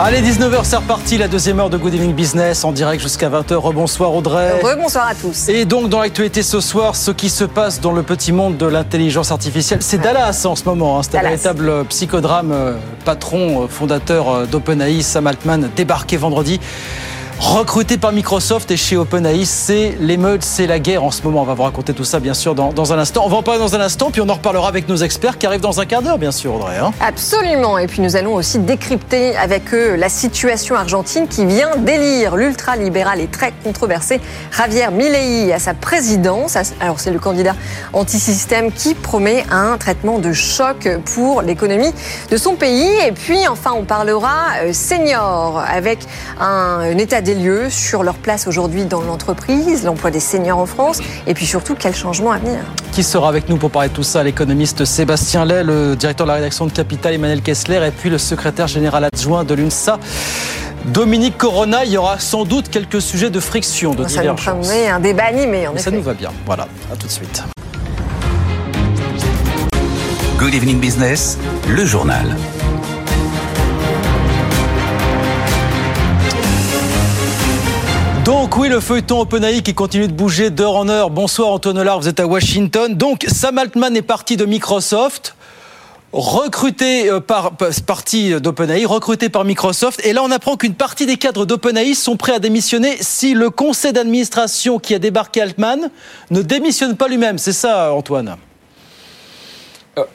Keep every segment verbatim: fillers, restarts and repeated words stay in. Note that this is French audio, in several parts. Allez, dix-neuf heures, c'est reparti, la deuxième heure de Good Evening Business, en direct jusqu'à vingt heures. Rebonsoir Audrey. Rebonsoir à tous. Et donc, dans l'actualité ce soir, ce qui se passe dans le petit monde de l'intelligence artificielle, c'est Dallas en ce moment. Hein. C'est Dallas. Un véritable psychodrame. Patron, fondateur d'OpenAI, Sam Altman, débarqué vendredi. Recruté par Microsoft et chez OpenAI, c'est l'émeute, c'est la guerre en ce moment. On va vous raconter tout ça, bien sûr, dans, dans un instant. On va en parler dans un instant, puis on en reparlera avec nos experts qui arrivent dans un quart d'heure, bien sûr, Audrey. Hein. Absolument. Et puis nous allons aussi décrypter avec eux la situation argentine qui vient d'élire l'ultra-libéral et très controversé Javier Milei à sa présidence. Alors, c'est le candidat anti-système qui promet un traitement de choc pour l'économie de son pays. Et puis, enfin, on parlera senior avec un, un état des lieux sur leur place aujourd'hui dans l'entreprise, l'emploi des seniors en France et puis surtout quel changement à venir. Qui sera avec nous pour parler de tout ça ? L'économiste Sébastien Ley, le directeur de la rédaction de Capital Emmanuel Kessler et puis le secrétaire général adjoint de l'UNSA Dominique Corona. Il y aura sans doute quelques sujets de friction, de divergence. Ça nous permet un débat animé en effet. Ça nous va bien. Voilà, à tout de suite. Good Evening Business, le journal. Donc oui, le feuilleton OpenAI qui continue de bouger d'heure en heure. Bonsoir Antoine Olar, vous êtes à Washington. Donc Sam Altman est parti de Microsoft, recruté par partie d'OpenAI, recruté par Microsoft. Et là, on apprend qu'une partie des cadres d'OpenAI sont prêts à démissionner si le conseil d'administration qui a débarqué Altman ne démissionne pas lui-même. C'est ça, Antoine ?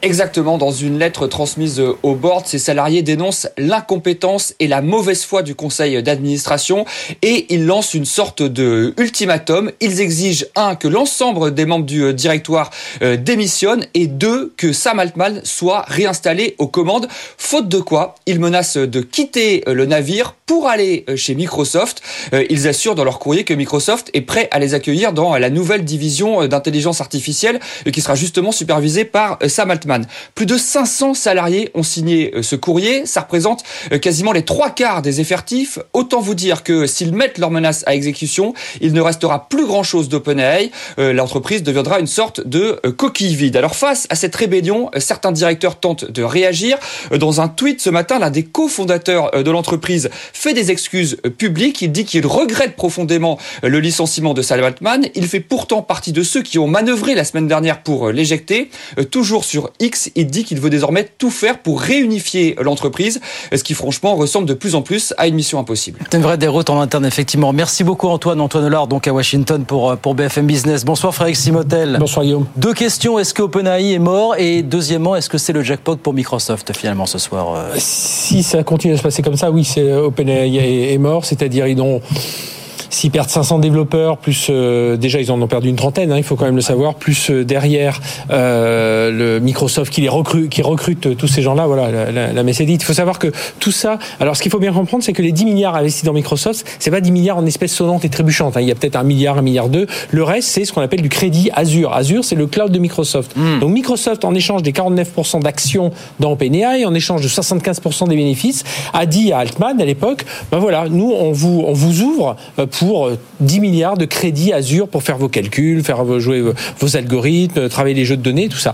Exactement, dans une lettre transmise au board, ces salariés dénoncent l'incompétence et la mauvaise foi du conseil d'administration et ils lancent une sorte de ultimatum. Ils exigent, un, que l'ensemble des membres du directoire euh, démissionnent et deux, que Sam Altman soit réinstallé aux commandes, faute de quoi ils menacent de quitter le navire pour aller chez Microsoft. Ils assurent dans leur courrier que Microsoft est prêt à les accueillir dans la nouvelle division d'intelligence artificielle qui sera justement supervisée par Sam Altman. Plus de cinq cents salariés ont signé ce courrier. Ça représente quasiment les trois quarts des effectifs. Autant vous dire que s'ils mettent leurs menaces à exécution, il ne restera plus grand-chose d'OpenAI. L'entreprise deviendra une sorte de coquille vide. Alors face à cette rébellion, certains directeurs tentent de réagir. Dans un tweet ce matin, l'un des cofondateurs de l'entreprise fait des excuses publiques. Il dit qu'il regrette profondément le licenciement de Sam Altman. Il fait pourtant partie de ceux qui ont manœuvré la semaine dernière pour l'éjecter. Toujours sur Sur X, il dit qu'il veut désormais tout faire pour réunifier l'entreprise, ce qui franchement ressemble de plus en plus à une mission impossible. C'est une vraie déroute en interne, effectivement. Merci beaucoup Antoine, Antoine Olar, donc à Washington pour, pour B F M Business. Bonsoir Frédéric Simotel. Bonsoir Guillaume. Deux questions, est-ce que OpenAI est mort ? Et deuxièmement, est-ce que c'est le jackpot pour Microsoft finalement ce soir ? Si ça continue à se passer comme ça, oui, c'est, OpenAI est mort, c'est-à-dire ils ont... S'ils perdent cinq cents développeurs, plus euh, déjà ils en ont perdu une trentaine, hein, il faut quand même le savoir, plus euh, derrière euh, le Microsoft qui les recrute, qui recrute euh, tous ces gens-là, voilà, la, la, la messe est dite. Il faut savoir que tout ça, alors ce qu'il faut bien comprendre, c'est que les dix milliards investis dans Microsoft, c'est pas dix milliards en espèces sonnantes et trébuchantes, hein, il y a peut-être un milliard, un milliard deux. Le reste, c'est ce qu'on appelle du crédit Azure. Azure, c'est le cloud de Microsoft. Mmh. Donc Microsoft, en échange des quarante-neuf pour cent d'actions dans OpenAI, en échange de soixante-quinze pour cent des bénéfices, a dit à Altman à l'époque, ben voilà, nous on vous, on vous ouvre pour pour dix milliards de crédits Azure pour faire vos calculs, faire jouer vos algorithmes, travailler les jeux de données, tout ça.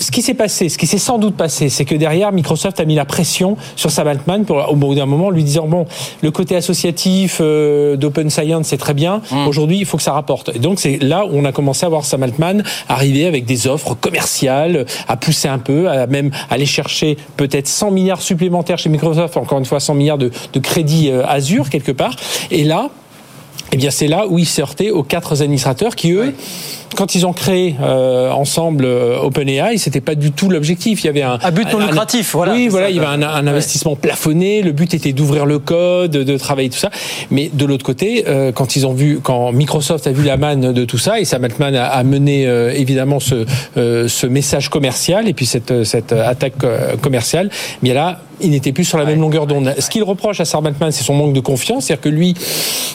Ce qui s'est passé, ce qui s'est sans doute passé, c'est que derrière, Microsoft a mis la pression sur Sam Altman pour, au bout d'un moment, lui disant bon, le côté associatif euh, d'Open Science, c'est très bien. Mmh. Aujourd'hui, il faut que ça rapporte. Et donc, c'est là où on a commencé à voir Sam Altman arriver avec des offres commerciales, à pousser un peu, à même aller chercher peut-être cent milliards supplémentaires chez Microsoft. Encore une fois, cent milliards de, de crédits Azure quelque part. Et là. Eh bien, c'est là où il s'est heurté aux quatre administrateurs qui, eux, oui. Quand ils ont créé euh, ensemble euh, OpenAI, c'était pas du tout l'objectif. Il y avait un à but non un, lucratif, un, voilà. Oui, voilà, ça, il y avait un, un investissement ouais. plafonné. Le but était d'ouvrir le code, de travailler tout ça. Mais de l'autre côté, euh, quand ils ont vu, quand Microsoft a vu la manne de tout ça, et Sam Altman a, a mené euh, évidemment ce euh, ce message commercial et puis cette cette attaque commerciale, mais là. Il n'était plus sur la ouais, même longueur d'onde. Ce qu'il reproche à Sam Altman, c'est son manque de confiance, c'est-à-dire que lui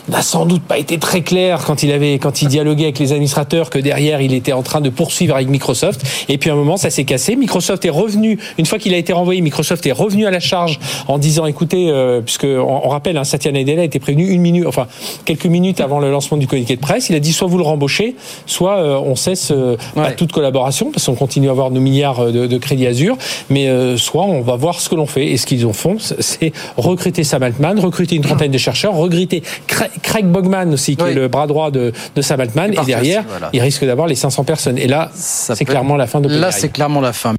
n'a sans doute pas été très clair quand il avait, quand il dialoguait avec les administrateurs, que derrière, il était en train de poursuivre avec Microsoft. Et puis à un moment, ça s'est cassé. Microsoft est revenu, une fois qu'il a été renvoyé, Microsoft est revenu à la charge en disant, écoutez, euh, puisque on, on rappelle, hein, Satya Nadella était prévenu une minute, enfin quelques minutes avant le lancement du communiqué de presse, il a dit soit vous le rembauchez, soit euh, on cesse euh, ouais. pas toute collaboration, parce qu'on continue à avoir nos milliards de, de crédits Azure, mais euh, soit on va voir ce que l'on fait. Et ce qu'ils ont fait, c'est recruter Sam Altman, recruter une trentaine de chercheurs, recruter Craig Bogman aussi, qui oui. est le bras droit de, de Sam Altman, et, et derrière, aussi, voilà. il risque d'avoir les cinq cents personnes. Et là, Ça c'est peut... clairement la fin de Là, c'est clairement la fin.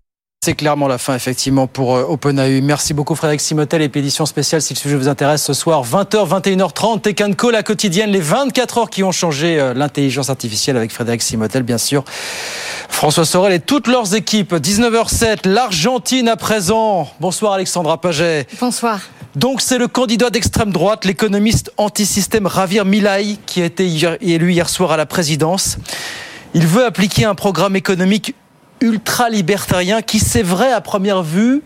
C'est clairement la fin, effectivement, pour OpenAI. Merci beaucoup, Frédéric Simotel. Et puis, édition spéciale, si le sujet vous intéresse, ce soir, vingt heures, vingt et une heures trente, Tech and Co, la quotidienne, les vingt-quatre heures qui ont changé l'intelligence artificielle avec Frédéric Simotel, bien sûr. François Sorel et toutes leurs équipes. dix-neuf heures zéro sept, l'Argentine à présent. Bonsoir, Alexandra Paget. Bonsoir. Donc, c'est le candidat d'extrême droite, l'économiste anti-système Javier Milei, qui a été élu hier soir à la présidence. Il veut appliquer un programme économique ultra-libertarien qui, c'est vrai, à première vue,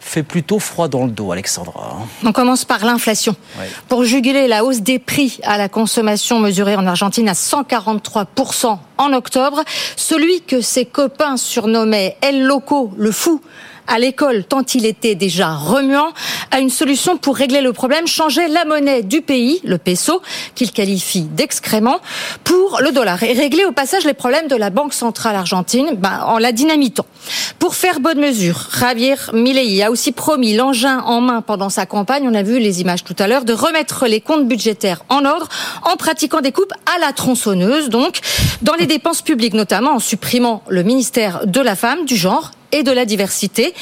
fait plutôt froid dans le dos, Alexandra. On commence par l'inflation. Oui. Pour juguler la hausse des prix à la consommation mesurée en Argentine à cent quarante-trois pour cent en octobre, celui que ses copains surnommaient El Loco, le fou, à l'école, tant il était déjà remuant, a une solution pour régler le problème, changer la monnaie du pays, le peso, qu'il qualifie d'excrément, pour le dollar. Et régler au passage les problèmes de la Banque centrale argentine bah, en la dynamitant. Pour faire bonne mesure, Javier Milei a aussi promis l'engin en main pendant sa campagne, on a vu les images tout à l'heure, de remettre les comptes budgétaires en ordre en pratiquant des coupes à la tronçonneuse, donc dans les dépenses publiques, notamment en supprimant le ministère de la femme, du genre et de la diversité,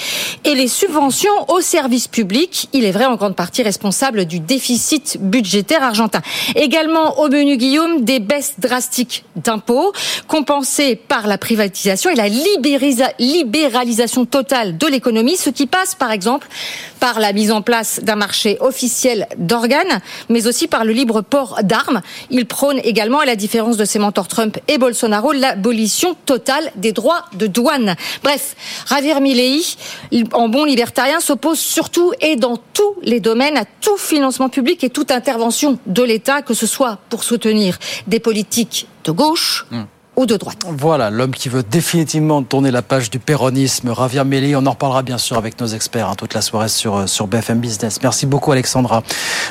et les subventions aux services publics, il est vrai en grande partie responsable du déficit budgétaire argentin. Également au menu, Guillaume, des baisses drastiques d'impôts, compensées par la privatisation et la libérisa- libéralisation totale de l'économie, ce qui passe par exemple par la mise en place d'un marché officiel d'organes, mais aussi par le libre port d'armes. Il prône également, à la différence de ses mentors Trump et Bolsonaro, l'abolition totale des droits de douane. Bref, Javier Milei, en bon libertarien, s'oppose surtout et dans tous les domaines à tout financement public et toute intervention de l'État, que ce soit pour soutenir des politiques de gauche mmh. ou de droite. Voilà, l'homme qui veut définitivement tourner la page du péronisme, Javier Milei. On en reparlera bien sûr avec nos experts hein, toute la soirée sur, sur B F M Business. Merci beaucoup, Alexandra.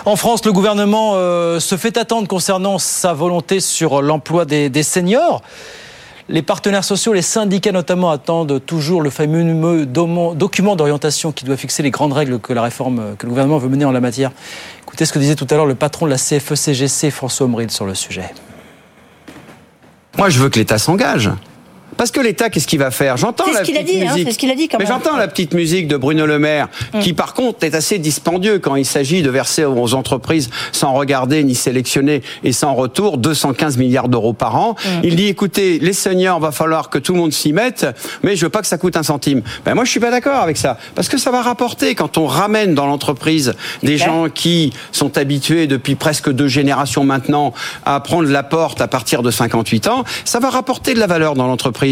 En France, le gouvernement euh, se fait attendre concernant sa volonté sur l'emploi des, des seniors. Les partenaires sociaux, les syndicats notamment, attendent toujours le fameux document d'orientation qui doit fixer les grandes règles que la réforme, que le gouvernement veut mener en la matière. Écoutez ce que disait tout à l'heure le patron de la C F E C G C, François Hommeril, sur le sujet. Moi, je veux que l'État s'engage. Parce que l'État, qu'est-ce qu'il va faire? J'entends la petite musique. Hein, c'est ce qu'il a dit, quand même. Mais j'entends la petite musique de Bruno Le Maire, mmh. qui par contre est assez dispendieux quand il s'agit de verser aux entreprises, sans regarder ni sélectionner et sans retour, deux cent quinze milliards d'euros par an. Mmh. Il dit, écoutez, les seniors, va falloir que tout le monde s'y mette, mais je veux pas que ça coûte un centime. Ben moi, je suis pas d'accord avec ça, parce que ça va rapporter quand on ramène dans l'entreprise c'est des clair. gens qui sont habitués depuis presque deux générations maintenant à prendre la porte à partir de cinquante-huit ans. Ça va rapporter de la valeur dans l'entreprise.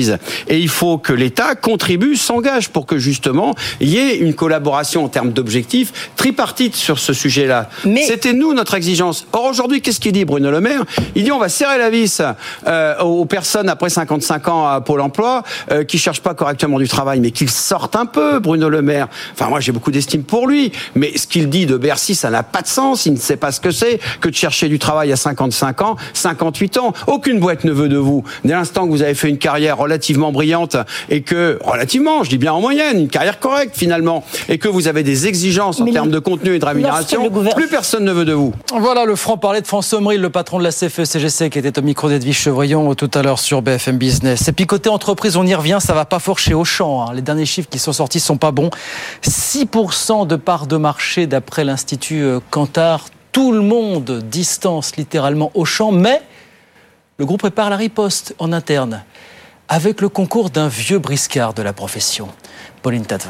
Et il faut que l'État contribue, s'engage pour que justement il y ait une collaboration en termes d'objectifs tripartite sur ce sujet-là. Mais... C'était nous notre exigence. Or aujourd'hui, qu'est-ce qu'il dit Bruno Le Maire? Il dit on va serrer la vis euh, aux personnes après cinquante-cinq ans à Pôle emploi euh, qui cherchent pas correctement du travail, mais qu'ils sortent un peu, Bruno Le Maire. Enfin moi j'ai beaucoup d'estime pour lui, mais ce qu'il dit de Bercy, ça n'a pas de sens. Il ne sait pas ce que c'est que de chercher du travail à cinquante-cinq ans, cinquante-huit ans. Aucune boîte ne veut de vous. Dès l'instant que vous avez fait une carrière relativement brillante et que, relativement, je dis bien en moyenne, une carrière correcte finalement, et que vous avez des exigences en Mais termes le... de contenu et de rémunération, gouvernement... plus personne ne veut de vous. Voilà le franc-parler de François Hommeril, le patron de la C F E C G C, qui était au micro d'Edwige Chevrillon tout à l'heure sur B F M Business. Et puis côté entreprise, on y revient, ça va pas fort chez Auchan. Hein. Les derniers chiffres qui sont sortis sont pas bons. six pour cent de parts de marché d'après l'Institut Kantar. Tout le monde distance littéralement Auchan, mais le groupe prépare la riposte en interne, avec le concours d'un vieux briscard de la profession, Pauline Tadevin.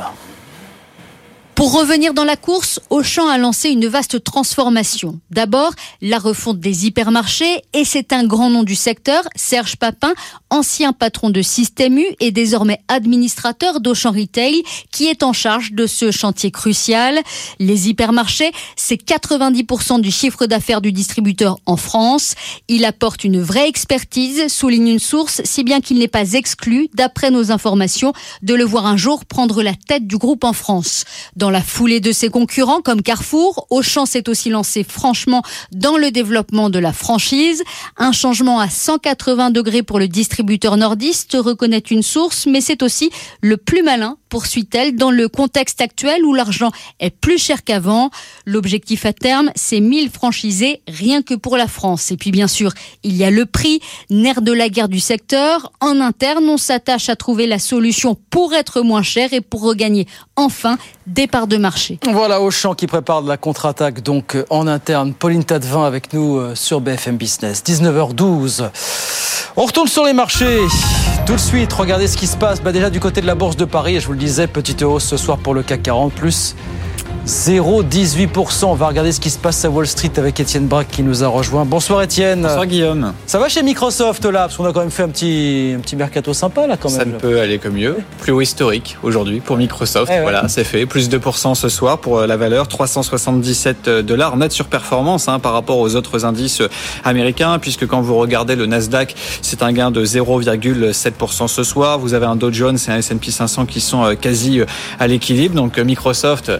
Pour revenir dans la course, Auchan a lancé une vaste transformation. D'abord, la refonte des hypermarchés, et c'est un grand nom du secteur, Serge Papin, ancien patron de Système U et désormais administrateur d'Auchan Retail, qui est en charge de ce chantier crucial. Les hypermarchés, c'est quatre-vingt-dix pour cent du chiffre d'affaires du distributeur en France. Il apporte une vraie expertise, souligne une source, si bien qu'il n'est pas exclu, d'après nos informations, de le voir un jour prendre la tête du groupe en France. Dans la foulée de ses concurrents comme Carrefour, Auchan s'est aussi lancé franchement dans le développement de la franchise. Un changement à cent quatre-vingts degrés pour le distributeur nordiste, reconnaît une source, mais c'est aussi le plus malin, poursuit-elle, dans le contexte actuel où l'argent est plus cher qu'avant. L'objectif à terme, c'est mille franchisés, rien que pour la France. Et puis bien sûr, il y a le prix, nerf de la guerre du secteur. En interne, on s'attache à trouver la solution pour être moins cher et pour regagner enfin des parts de marché. Voilà Auchan qui prépare de la contre-attaque donc en interne. Pauline Tadevin avec nous sur B F M Business. dix-neuf heures douze. On retourne sur les marchés. Tout de suite, regardez ce qui se passe. Bah déjà du côté de la Bourse de Paris, je vous le disais, petite hausse ce soir pour le C A C quarante, plus zéro virgule dix-huit pour cent. On va regarder ce qui se passe à Wall Street avec Étienne Braque qui nous a rejoint. Bonsoir Étienne. Bonsoir Guillaume. Ça va chez Microsoft là? Parce qu'on a quand même fait un petit, un petit mercato sympa là quand même. Ça ne peut aller que mieux. Plus haut historique aujourd'hui pour Microsoft. Eh ouais. Voilà, c'est fait. Plus deux pour cent ce soir pour la valeur. trois cent soixante-dix-sept dollars. Nette surperformance hein, par rapport aux autres indices américains, puisque quand vous regardez le Nasdaq, c'est un gain de zéro virgule sept pour cent ce soir. Vous avez un Dow Jones et un S and P cinq cents qui sont quasi à l'équilibre. Donc Microsoft...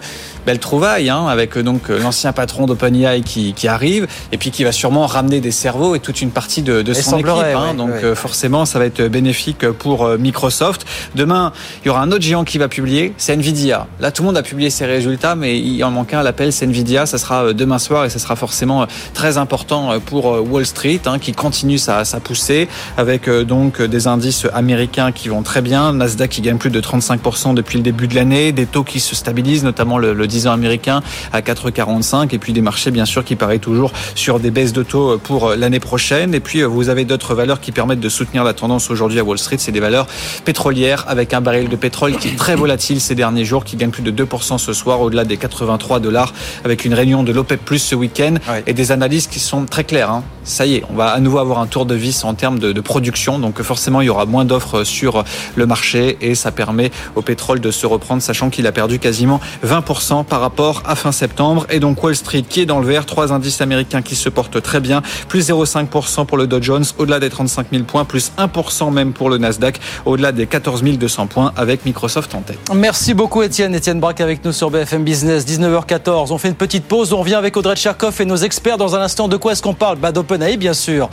belle trouvaille, hein, avec donc l'ancien patron d'OpenAI qui, qui arrive et puis qui va sûrement ramener des cerveaux et toute une partie de, de son équipe. Hein, ouais, donc ouais. Forcément, ça va être bénéfique pour Microsoft. Demain, il y aura un autre géant qui va publier, c'est Nvidia. Là, tout le monde a publié ses résultats, mais il en manque un à l'appel, c'est Nvidia. Ça sera demain soir et ça sera forcément très important pour Wall Street, hein, qui continue sa, sa poussée avec donc des indices américains qui vont très bien. Nasdaq qui gagne plus de trente-cinq pour cent depuis le début de l'année, des taux qui se stabilisent, notamment le, le dix ans américain à quatre virgule quarante-cinq, et puis des marchés bien sûr qui parient toujours sur des baisses de taux pour l'année prochaine. Et puis vous avez d'autres valeurs qui permettent de soutenir la tendance aujourd'hui à Wall Street, c'est des valeurs pétrolières avec un baril de pétrole qui est très volatile ces derniers jours, qui gagne plus de deux pour cent ce soir au-delà des quatre-vingt-trois dollars, avec une réunion de l'OPEP plus ce week-end, ouais. Et des analyses qui sont très claires, hein. Ça y est, on va à nouveau avoir un tour de vis en termes de, de production, donc forcément il y aura moins d'offres sur le marché et ça permet au pétrole de se reprendre, sachant qu'il a perdu quasiment vingt pour cent par rapport à fin septembre. Et donc Wall Street qui est dans le vert, trois indices américains qui se portent très bien, plus zéro virgule cinq pour cent pour le Dow Jones au-delà des trente-cinq mille points, plus un pour cent même pour le Nasdaq au-delà des quatorze mille deux cents points, avec Microsoft en tête. Merci beaucoup Étienne. Étienne Braque avec nous sur B F M Business. Dix-neuf heures quatorze, on fait une petite pause, on revient avec Audrey Tcherkoff et nos experts dans un instant. De quoi est-ce qu'on parle? Bah, d'OpenAI bien sûr,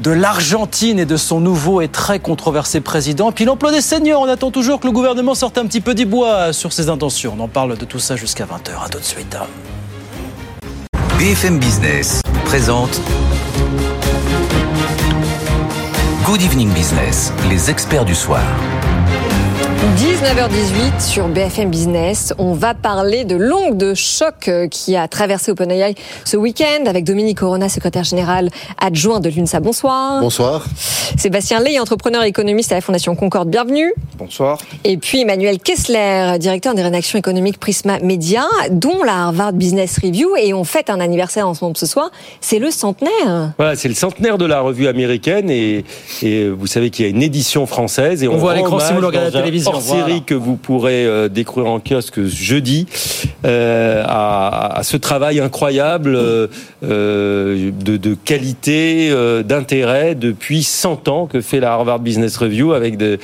de l'Argentine et de son nouveau et très controversé président. Puis l'emploi des seniors, on attend toujours que le gouvernement sorte un petit peu du bois sur ses intentions. On en parle de tout ça jusqu'à vingt heures. À tout de suite. B F M Business présente Good Evening Business, les experts du soir. dix-neuf heures dix-huit sur B F M Business. On va parler de l'onde de choc qui a traversé OpenAI ce week-end avec Dominique Corona, secrétaire général adjoint de l'UNSA. Bonsoir. Bonsoir. Sébastien Ley, entrepreneur et économiste à la Fondation Concorde. Bienvenue. Bonsoir. Et puis Emmanuel Kessler, directeur des rédactions économiques Prisma Média, dont la Harvard Business Review. Et on fête un anniversaire en ce moment ce soir. C'est le centenaire. Voilà, c'est le centenaire de la revue américaine. Et, et vous savez qu'il y a une édition française. Et on, on voit à l'écran si vous le regardez à la télévision. Hors série que vous pourrez découvrir en kiosque jeudi, euh, à, à ce travail incroyable euh, de, de qualité, euh, d'intérêt depuis cent ans que fait la Harvard Business Review, avec de,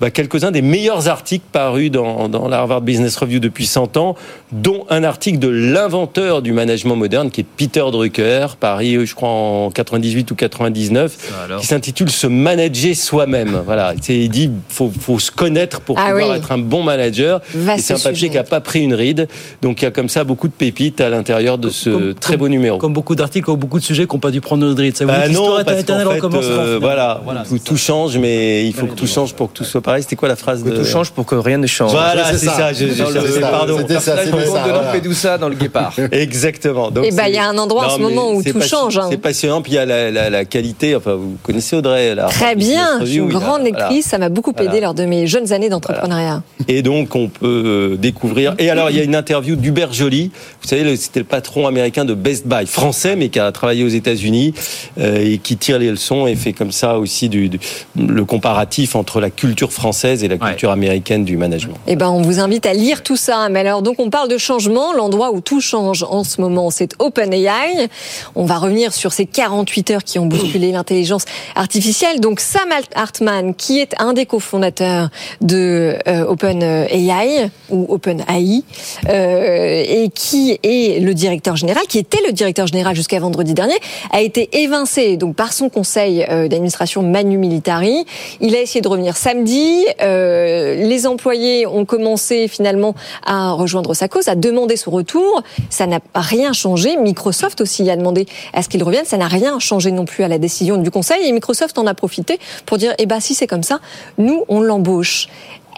bah, quelques-uns des meilleurs articles parus dans, dans la Harvard Business Review depuis cent ans, dont un article de l'inventeur du management moderne qui est Peter Drucker, paru je crois en quatre-vingt-dix-huit ou quatre-vingt-dix-neuf, alors, qui s'intitule « Se manager soi-même ». Voilà, il dit faut, faut se connaître pour ah pouvoir oui. être un bon manager. Va, et c'est un papier sujet qui n'a pas pris une ride. Donc il y a comme ça beaucoup de pépites à l'intérieur de ce comme, très comme, beau numéro. Comme beaucoup d'articles, beaucoup de sujets qui n'ont pas dû prendre notre ride. Ça vous bah dit non, parce qu'en fait, euh, voilà, voilà, tout, tout change, mais il faut que tout change pour que tout soit pareil. C'était quoi la phrase de... Que tout change pour que rien ne change. Voilà, c'est, c'est ça. ça. Je, je, je, je, pardon. C'était ça, c'était ça. De Lampedusa dans le Guépard. Exactement. Donc, et bah il y a un endroit en ce moment où tout change. C'est passionnant. Puis il y a la qualité. Enfin, vous connaissez Audrey. Très bien. Je suis une grande écrivaine. Ça m'a beaucoup aidé lors de mes jeunes années dans l'entrepreneuriat. Voilà. Et donc, on peut découvrir... Et alors, il y a une interview d'Hubert Joly. Vous savez, c'était le patron américain de Best Buy, français, mais qui a travaillé aux États-Unis euh, et qui tire les leçons et fait comme ça aussi du, du, le comparatif entre la culture française et la culture ouais. américaine du management. Eh ben, on vous invite à lire tout ça. Mais alors, donc, on parle de changement. L'endroit où tout change en ce moment, c'est OpenAI. On va revenir sur ces quarante-huit heures qui ont bousculé l'intelligence artificielle. Donc, Sam Altman, qui est un des cofondateurs de euh, OpenAI, ou OpenAI, euh, et qui est le directeur général, qui était le directeur général jusqu'à vendredi dernier, a été évincé donc par son conseil euh, d'administration Manu Militari. Il a essayé de revenir samedi. Euh, les employés ont commencé finalement à rejoindre sa cause, à demander son retour. Ça n'a rien changé. Microsoft aussi a demandé à ce qu'il revienne. Ça n'a rien changé non plus à la décision du conseil. Et Microsoft en a profité pour dire, eh ben, si c'est comme ça, nous, on l'embauche.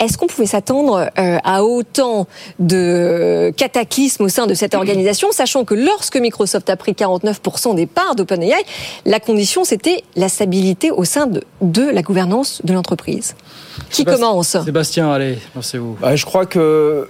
Est-ce qu'on pouvait s'attendre à autant de cataclysmes au sein de cette organisation, sachant que lorsque Microsoft a pris quarante-neuf pour cent des parts d'OpenAI, la condition, c'était la stabilité au sein de, de la gouvernance de l'entreprise. Qui Sébastien, commence Sébastien, allez, lancez-vous. Bah, je crois que...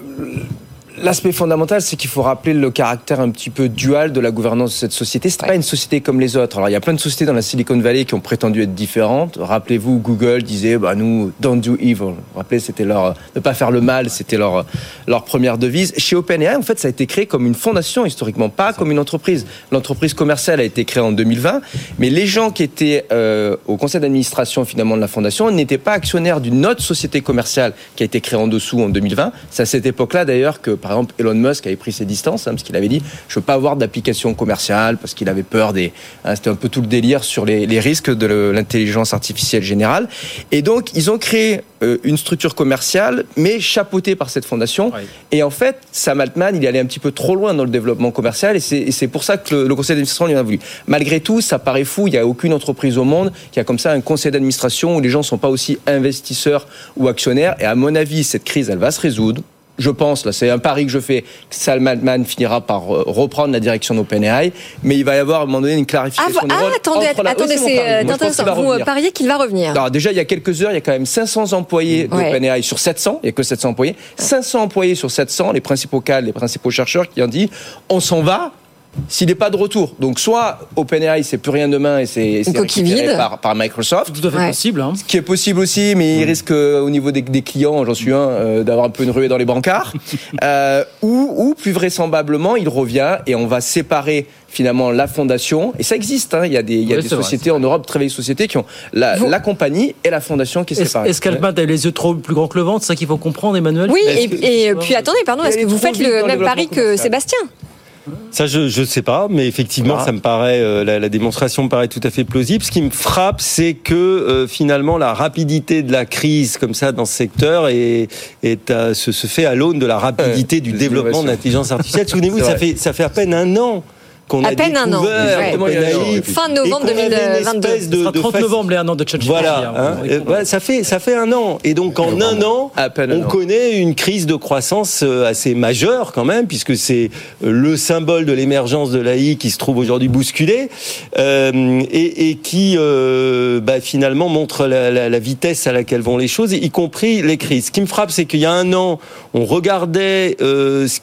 L'aspect fondamental, c'est qu'il faut rappeler le caractère un petit peu dual de la gouvernance de cette société. C'est ouais. pas une société comme les autres. Alors, il y a plein de sociétés dans la Silicon Valley qui ont prétendu être différentes. Rappelez-vous, Google disait, bah, nous, don't do evil. Rappelez, c'était leur, ne pas faire le mal, c'était leur, leur première devise. Chez OpenAI, en fait, ça a été créé comme une fondation, historiquement, pas comme une entreprise. L'entreprise commerciale a été créée en deux mille vingt, mais les gens qui étaient, euh, au conseil d'administration, finalement, de la fondation, n'étaient pas actionnaires d'une autre société commerciale qui a été créée en dessous en deux mille vingt. C'est à cette époque-là, d'ailleurs, que, par exemple, Elon Musk avait pris ses distances, hein, parce qu'il avait dit « je ne veux pas avoir d'application commerciale » parce qu'il avait peur des... Hein, c'était un peu tout le délire sur les, les risques de le, l'intelligence artificielle générale. Et donc, ils ont créé euh, une structure commerciale, mais chapeautée par cette fondation. Oui. Et en fait, Sam Altman, il est allé un petit peu trop loin dans le développement commercial, et c'est, et c'est pour ça que le, le conseil d'administration lui en a voulu. Malgré tout, ça paraît fou, il n'y a aucune entreprise au monde qui a comme ça un conseil d'administration où les gens ne sont pas aussi investisseurs ou actionnaires. Et à mon avis, cette crise, elle va se résoudre. Je pense, là, c'est un pari que je fais, que Sam Altman finira par reprendre la direction d'OpenAI, mais il va y avoir à un moment donné une clarification ah, de rôle. Ah, attendez, la... attendez, oh, c'est intéressant. Vous pariez qu'il va revenir. Alors, déjà, il y a quelques heures, il y a quand même cinq cents employés ouais. d'OpenAI sur sept cents, il n'y a que sept cents employés. Ouais. cinq cents employés sur sept cents, les principaux cadres, les principaux chercheurs qui ont dit « on s'en va ». S'il n'est pas de retour, donc soit OpenAI c'est plus rien demain et c'est, c'est récupéré par, par Microsoft, tout à fait ouais. possible, hein. Ce qui est possible aussi, mais il risque euh, au niveau des, des clients, j'en suis un, euh, d'avoir un peu une ruée dans les brancards, euh, ou, ou plus vraisemblablement il revient et on va séparer finalement la fondation, et ça existe, hein, il y a des, il y a oui, des sociétés vrai, en Europe, très vieilles sociétés qui ont la, vous... la compagnie et la fondation qui est séparée. Est-ce qu'Albin a les yeux trop plus grands que le ventre, c'est ça qu'il faut comprendre, Emmanuel ? Oui, et, que... et puis attendez, pardon, est-ce que vous faites le même pari que Sébastien ? Ça, je ne sais pas, mais effectivement, ah. ça me paraît, euh, la, la démonstration me paraît tout à fait plausible. Ce qui me frappe, c'est que euh, finalement, la rapidité de la crise, comme ça, dans ce secteur, est, est à, se, se fait à l'aune de la rapidité euh, du développement de l'intelligence artificielle. Souvenez-vous, ça fait, ça fait à peine un an. Qu'on à peine un an, ouais. fin novembre deux mille vingt-deux. De, de trente novembre, les un an de ChatGPT. Voilà, hein, hein, voilà, ça fait ça fait un an. Et donc et en un an, à peine on an. connaît une crise de croissance assez majeure quand même, puisque c'est le symbole de l'émergence de l'A I qui se trouve aujourd'hui bousculée euh, et, et qui euh, bah, finalement montre la, la, la vitesse à laquelle vont les choses, y compris les crises. Ce qui me frappe, c'est qu'il y a un an, on regardait euh, ce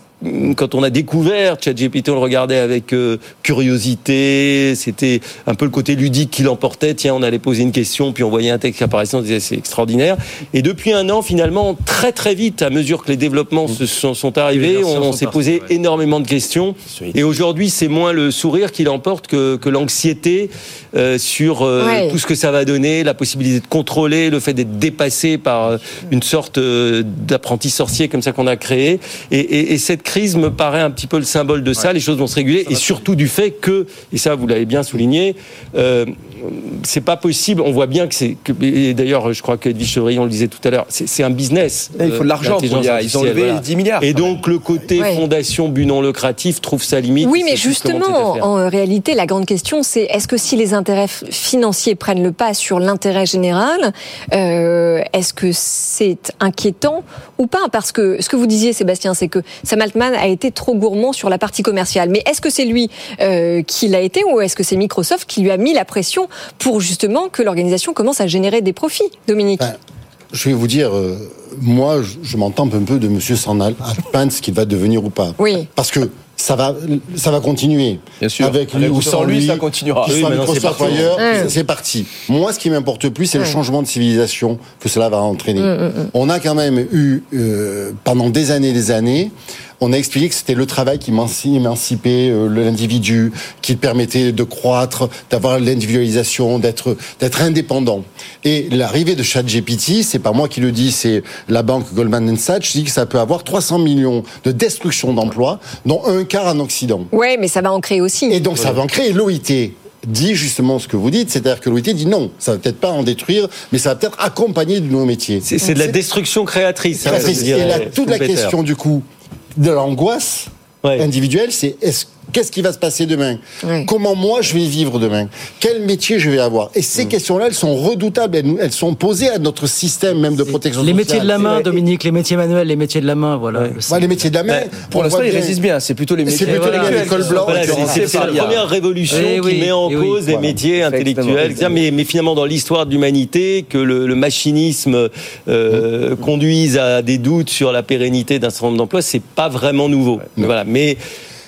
quand on a découvert ChatGPT, on le regardait avec euh, curiosité, c'était un peu le côté ludique qui l'emportait, tiens, on allait poser une question, puis on voyait un texte qui apparaissait, on disait c'est extraordinaire. Et depuis un an, finalement, très très vite, à mesure que les développements se sont, sont arrivés, on, on s'est posé ouais. énormément de questions. Et aujourd'hui, c'est moins le sourire qui l'emporte que, que l'anxiété euh, sur euh, ouais. tout ce que ça va donner, la possibilité de contrôler, le fait d'être dépassé par euh, une sorte euh, d'apprenti sorcier comme ça qu'on a créé. Et, et, et cette crise me paraît un petit peu le symbole de ça, ouais. les choses vont se réguler, et surtout du fait que, et ça vous l'avez bien souligné, euh, c'est pas possible, on voit bien que c'est, que, et d'ailleurs je crois qu'Edwige Chevrier, on le disait tout à l'heure, c'est, c'est un business. Là, il faut de l'argent, pour y a, ils ont levé voilà. dix milliards. Et donc le côté ouais. fondation but non lucratif trouve sa limite. Oui, mais justement, en réalité, la grande question c'est, est-ce que si les intérêts financiers prennent le pas sur l'intérêt général, euh, est-ce que c'est inquiétant ou pas ? Parce que, ce que vous disiez Sébastien, c'est que Sam Altman a été trop gourmand sur la partie commerciale. Mais est-ce que c'est lui euh, qui l'a été ou est-ce que c'est Microsoft qui lui a mis la pression pour justement que l'organisation commence à générer des profits, Dominique ? Ben, Je vais vous dire, euh, moi, je, je m'en tampe un peu de M. Sandal à peindre ce qu'il va devenir ou pas. Oui. Parce que ça va, ça va continuer. Bien sûr. Avec lui ou sans lui, lui, ça continuera. Oui, sans Microsoft ailleurs, mmh. c'est parti. Moi, ce qui m'importe le plus, c'est mmh. le changement de civilisation que cela va entraîner. Mmh, mmh. On a quand même eu, euh, pendant des années et des années, on a expliqué que c'était le travail qui émancipait l'individu, qui permettait de croître, d'avoir l'individualisation, d'être, d'être indépendant. Et l'arrivée de ChatGPT, c'est pas moi qui le dis, c'est la banque Goldman Sachs, dit que ça peut avoir trois cents millions de destruction d'emplois, dont un quart en Occident. Oui, mais ça va en créer aussi. Et donc ouais. ça va en créer. L'O I T dit justement ce que vous dites, c'est-à-dire que l'O I T dit non, ça va peut-être pas en détruire, mais ça va peut-être accompagner de nouveaux métiers. C'est, c'est de la destruction créatrice. Ça, créatrice. Et là, toute la question du coup, de l'angoisse ouais. individuelle, c'est est-ce, qu'est-ce qui va se passer demain ? ouais. Comment moi je vais vivre demain ? Quel métier je vais avoir ? Et ces mmh. questions-là, elles sont redoutables, elles, elles sont posées à notre système même de c'est protection les sociale. Les métiers de la main, Dominique, les métiers manuels, les métiers de la main, voilà. Ouais. Ouais, les métiers de la main, bah, pour l'instant, ils résistent bien, c'est plutôt les métiers de voilà, voilà, l'école blanche. Voilà, c'est, c'est, c'est la première révolution et qui oui, met en cause oui. les voilà. métiers intellectuels, mais, mais finalement dans l'histoire de l'humanité, que le, le machinisme euh, mmh. conduise à des doutes sur la pérennité d'un certain nombre d'emplois, c'est pas vraiment nouveau. Voilà, mais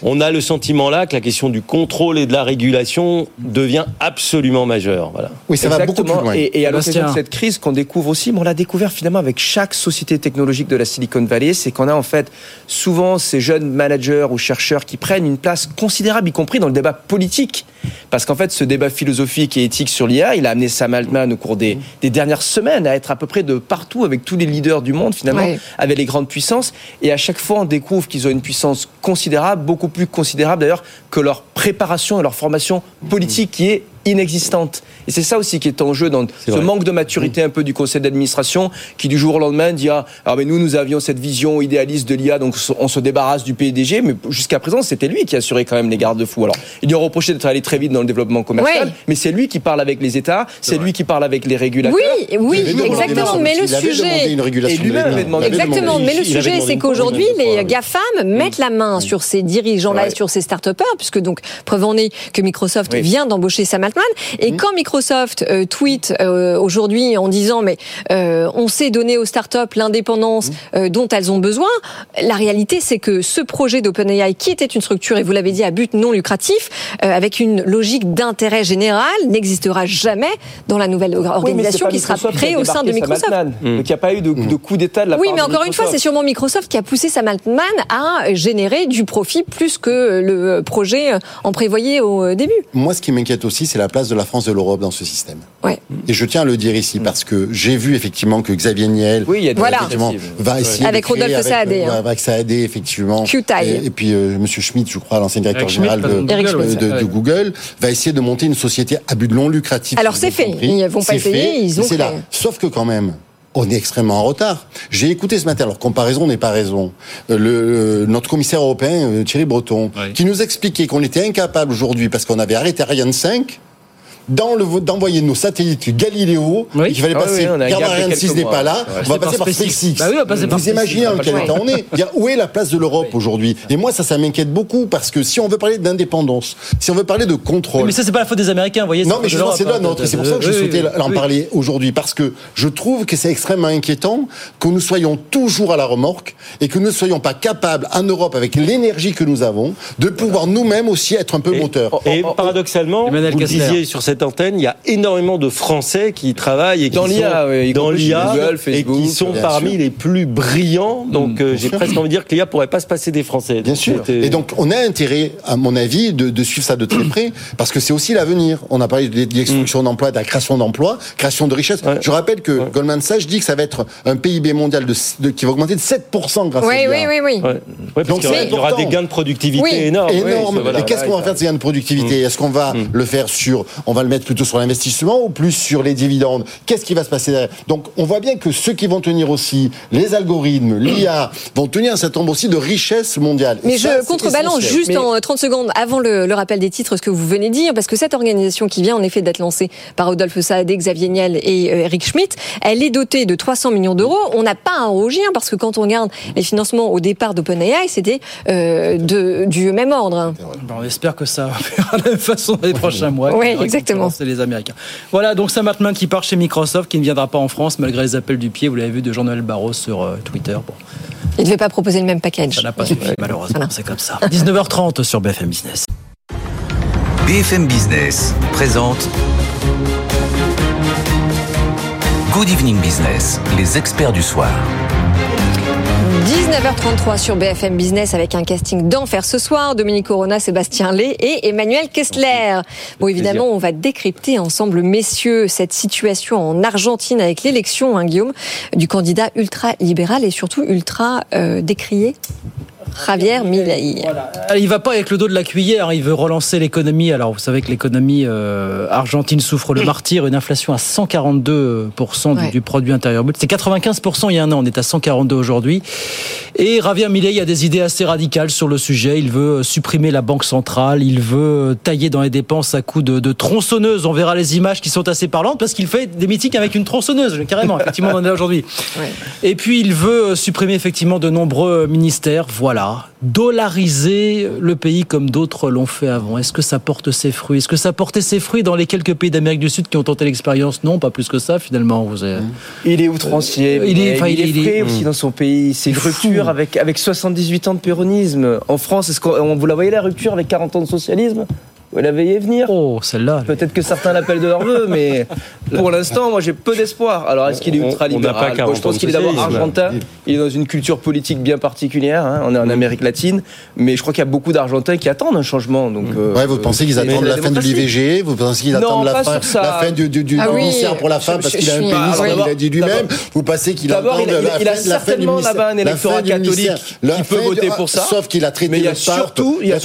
on a le sentiment là que la question du contrôle et de la régulation devient absolument majeure. Voilà. Oui, ça Exactement. va beaucoup plus loin. Et, et à l'occasion de cette crise qu'on découvre aussi, mais on l'a découvert finalement avec chaque société technologique de la Silicon Valley, c'est qu'on a en fait souvent ces jeunes managers ou chercheurs qui prennent une place considérable, y compris dans le débat politique. Parce qu'en fait, ce débat philosophique et éthique sur l'I A, il a amené Sam Altman au cours des, des dernières semaines à être à peu près de partout avec tous les leaders du monde, finalement, oui. avec les grandes puissances. Et à chaque fois, on découvre qu'ils ont une puissance considérable, beaucoup plus considérable d'ailleurs que leur préparation et leur formation politique qui est inexistante. Et c'est ça aussi qui est en jeu dans c'est ce vrai. manque de maturité un peu du conseil d'administration qui du jour au lendemain dit ah, alors mais nous nous avions cette vision idéaliste de l'I A donc on se débarrasse du P D G, mais jusqu'à présent c'était lui qui assurait quand même les garde-fous. Alors il lui a reproché d'être allé très vite dans le développement commercial, oui. mais c'est lui qui parle avec les États, c'est ouais. lui qui parle avec les régulateurs. Oui, oui, exactement. Mais le sujet, et lui-même avait demandé. Exactement. Mais le sujet, c'est qu'aujourd'hui les GAFAM mettent la main sur ces dirigeants-là, sur ces start-upers, puisque donc preuve en est que Microsoft vient d'embaucher Sam Altman. Et quand Microsoft euh, tweet euh, aujourd'hui en disant mais euh, on s'est donné aux startups l'indépendance euh, dont elles ont besoin, la réalité c'est que ce projet d'OpenAI qui était une structure, et vous l'avez dit, à but non lucratif, euh, avec une logique d'intérêt général, n'existera jamais dans la nouvelle organisation oui, qui sera créée au sein de Microsoft. Mmh. Donc il n'y a pas eu de, de coup d'état de la oui, part de Microsoft. Oui, mais encore une fois, c'est sûrement Microsoft qui a poussé Sam Altman à générer du profit plus que le projet en prévoyait au début. Moi, ce qui m'inquiète aussi, c'est la place de la France, de l'Europe dans ce système. Ouais. Et je tiens à le dire ici parce que j'ai vu effectivement que Xavier Niel oui, il y a des voilà. va essayer avec de créer, Rodolphe Saadé, avec, avec Saadé effectivement, et, et puis euh, Monsieur Schmidt, je crois, l'ancien directeur avec général Schmitt, de, Google, de, de, de Google, va essayer de monter une société à but non lucratif. Alors c'est fait, compris. Ils vont pas essayer, ils ont. C'est là. Sauf que quand même. On est extrêmement en retard. J'ai écouté ce matin, alors comparaison n'est pas raison, le, notre commissaire européen, Thierry Breton, oui. qui nous expliquait qu'on était incapable aujourd'hui, parce qu'on avait arrêté Ariane cinq, Dans le, d'envoyer nos satellites Galileo, oui. il fallait passer, ah oui, car Ariane six n'est pas là, ouais. on, va par par bah oui, on va passer par SpaceX. Vous imaginez dans quel état on est ? Où est la place de l'Europe oui. aujourd'hui ? Et moi, ça, ça m'inquiète beaucoup, parce que si on veut parler d'indépendance, si on veut parler de contrôle... Mais ça, c'est pas la faute des Américains, vous voyez. Non, mais je pense que c'est la nôtre, c'est pour ça que je souhaitais en parler aujourd'hui, parce que je trouve que c'est extrêmement inquiétant que nous soyons toujours à la remorque, et que nous ne soyons pas capables, en Europe, avec l'énergie que nous avons, de pouvoir nous-mêmes aussi être un peu moteurs. Et paradoxalement, vous disiez sur cette cette antenne, il y a énormément de Français qui travaillent et qui dans sont l'I A, oui, dans l'I A Google, Facebook, et qui sont parmi sûr. les plus brillants. Donc mmh, euh, j'ai sûr. presque envie de dire que l'I A pourrait pas se passer des Français. Bien donc, sûr. C'était... Et donc on a intérêt, à mon avis, de, de suivre ça de très près, parce que c'est aussi l'avenir. On a parlé de, de l'exclusion mmh. d'emploi, de la création d'emplois, création de richesses. Ouais. Je rappelle que ouais. Goldman Sachs dit que ça va être un P I B mondial de, de, qui va augmenter de sept pour cent grâce oui, à l'I A. Oui, oui, oui. Ouais. Ouais, donc il y aura des gains de productivité oui. énormes. Énorme. Oui, voilà, et qu'est-ce qu'on va faire de ces gains de productivité ? Est-ce qu'on va le faire sur on va le mettre plutôt sur l'investissement ou plus sur les dividendes? Qu'est-ce qui va se passer derrière? Donc, on voit bien que ceux qui vont tenir aussi les algorithmes, l'I A, vont tenir un certain nombre aussi de richesses mondiales. Mais ça, je contrebalance juste mais... en trente secondes avant le, le rappel des titres ce que vous venez de dire, parce que cette organisation qui vient en effet d'être lancée par Rodolphe Saadé, Xavier Niel et Eric Schmidt, elle est dotée de trois cents millions d'euros. On n'a pas à rougir, parce que quand on regarde les financements au départ d'OpenAI, c'était euh, de, du même ordre. On espère que ça va faire de la même façon dans les prochains mois. Oui, exactement. Exactement. C'est les Américains. Voilà, donc Sam Altman qui part chez Microsoft, qui ne viendra pas en France malgré les appels du pied. Vous l'avez vu de Jean-Noël Barrot sur euh, Twitter. Bon. Il ne devait pas proposer le même package. Ça n'a pas suffi, malheureusement. Voilà. C'est comme ça. dix-neuf heures trente sur B F M Business. B F M Business présente Good Evening Business, les experts du soir. dix-neuf heures trente-trois sur B F M Business avec un casting d'enfer ce soir. Dominique Corona, Sébastien Ley et Emmanuel Kessler. Bon, évidemment, on va décrypter ensemble, messieurs, cette situation en Argentine avec l'élection, hein, Guillaume, du candidat ultra-libéral et surtout ultra euh, décrié. Javier Milei. Voilà. Il ne va pas avec le dos de la cuillère, il veut relancer l'économie. Alors vous savez que l'économie euh, argentine souffre le martyre, une inflation à cent quarante-deux pour cent du, ouais. du produit intérieur brut. C'est quatre-vingt-quinze pour cent il y a un an, on est à cent quarante-deux aujourd'hui. Et Javier Milei a des idées assez radicales sur le sujet. Il veut supprimer la banque centrale, il veut tailler dans les dépenses à coups de, de tronçonneuse. On verra les images qui sont assez parlantes parce qu'il fait des meetings avec une tronçonneuse, carrément, effectivement on en est là aujourd'hui. Ouais. Et puis il veut supprimer effectivement de nombreux ministères, voilà. Dollariser le pays comme d'autres l'ont fait avant. Est-ce que ça porte ses fruits ? Est-ce que ça portait ses fruits dans les quelques pays d'Amérique du Sud qui ont tenté l'expérience ? Non, pas plus que ça finalement. Vous avez... Il est outrancier. Il est, enfin, il est, il est frais il est... aussi dans son pays. C'est une rupture avec, avec soixante-dix-huit ans de péronisme. En France, est-ce qu'on, vous la voyez la rupture avec quarante ans de socialisme ? Vous la veillez venir ? Oh, celle-là. Peut-être que certains l'appellent de leur vœu, mais pour l'instant, moi, j'ai peu d'espoir. Alors, est-ce qu'il est ultra-libéral ? Moi, je pense qu'il est d'abord argentin. Il est dans une culture politique bien particulière. Hein. On est en Amérique latine, mais je crois qu'il y a beaucoup d'Argentins qui attendent un changement. Donc, euh, ouais, vous pensez qu'ils attendent la, la fin de l'I V G ? Vous pensez qu'ils attendent la fin, la fin du ministère pour la fin parce qu'il a un ministre, il l'a dit lui-même. Vous pensez qu'il attend la fin du ministère ? Là-bas, un électorat catholique qui peut voter pour ça. Sauf qu'il a traité le pape. Il a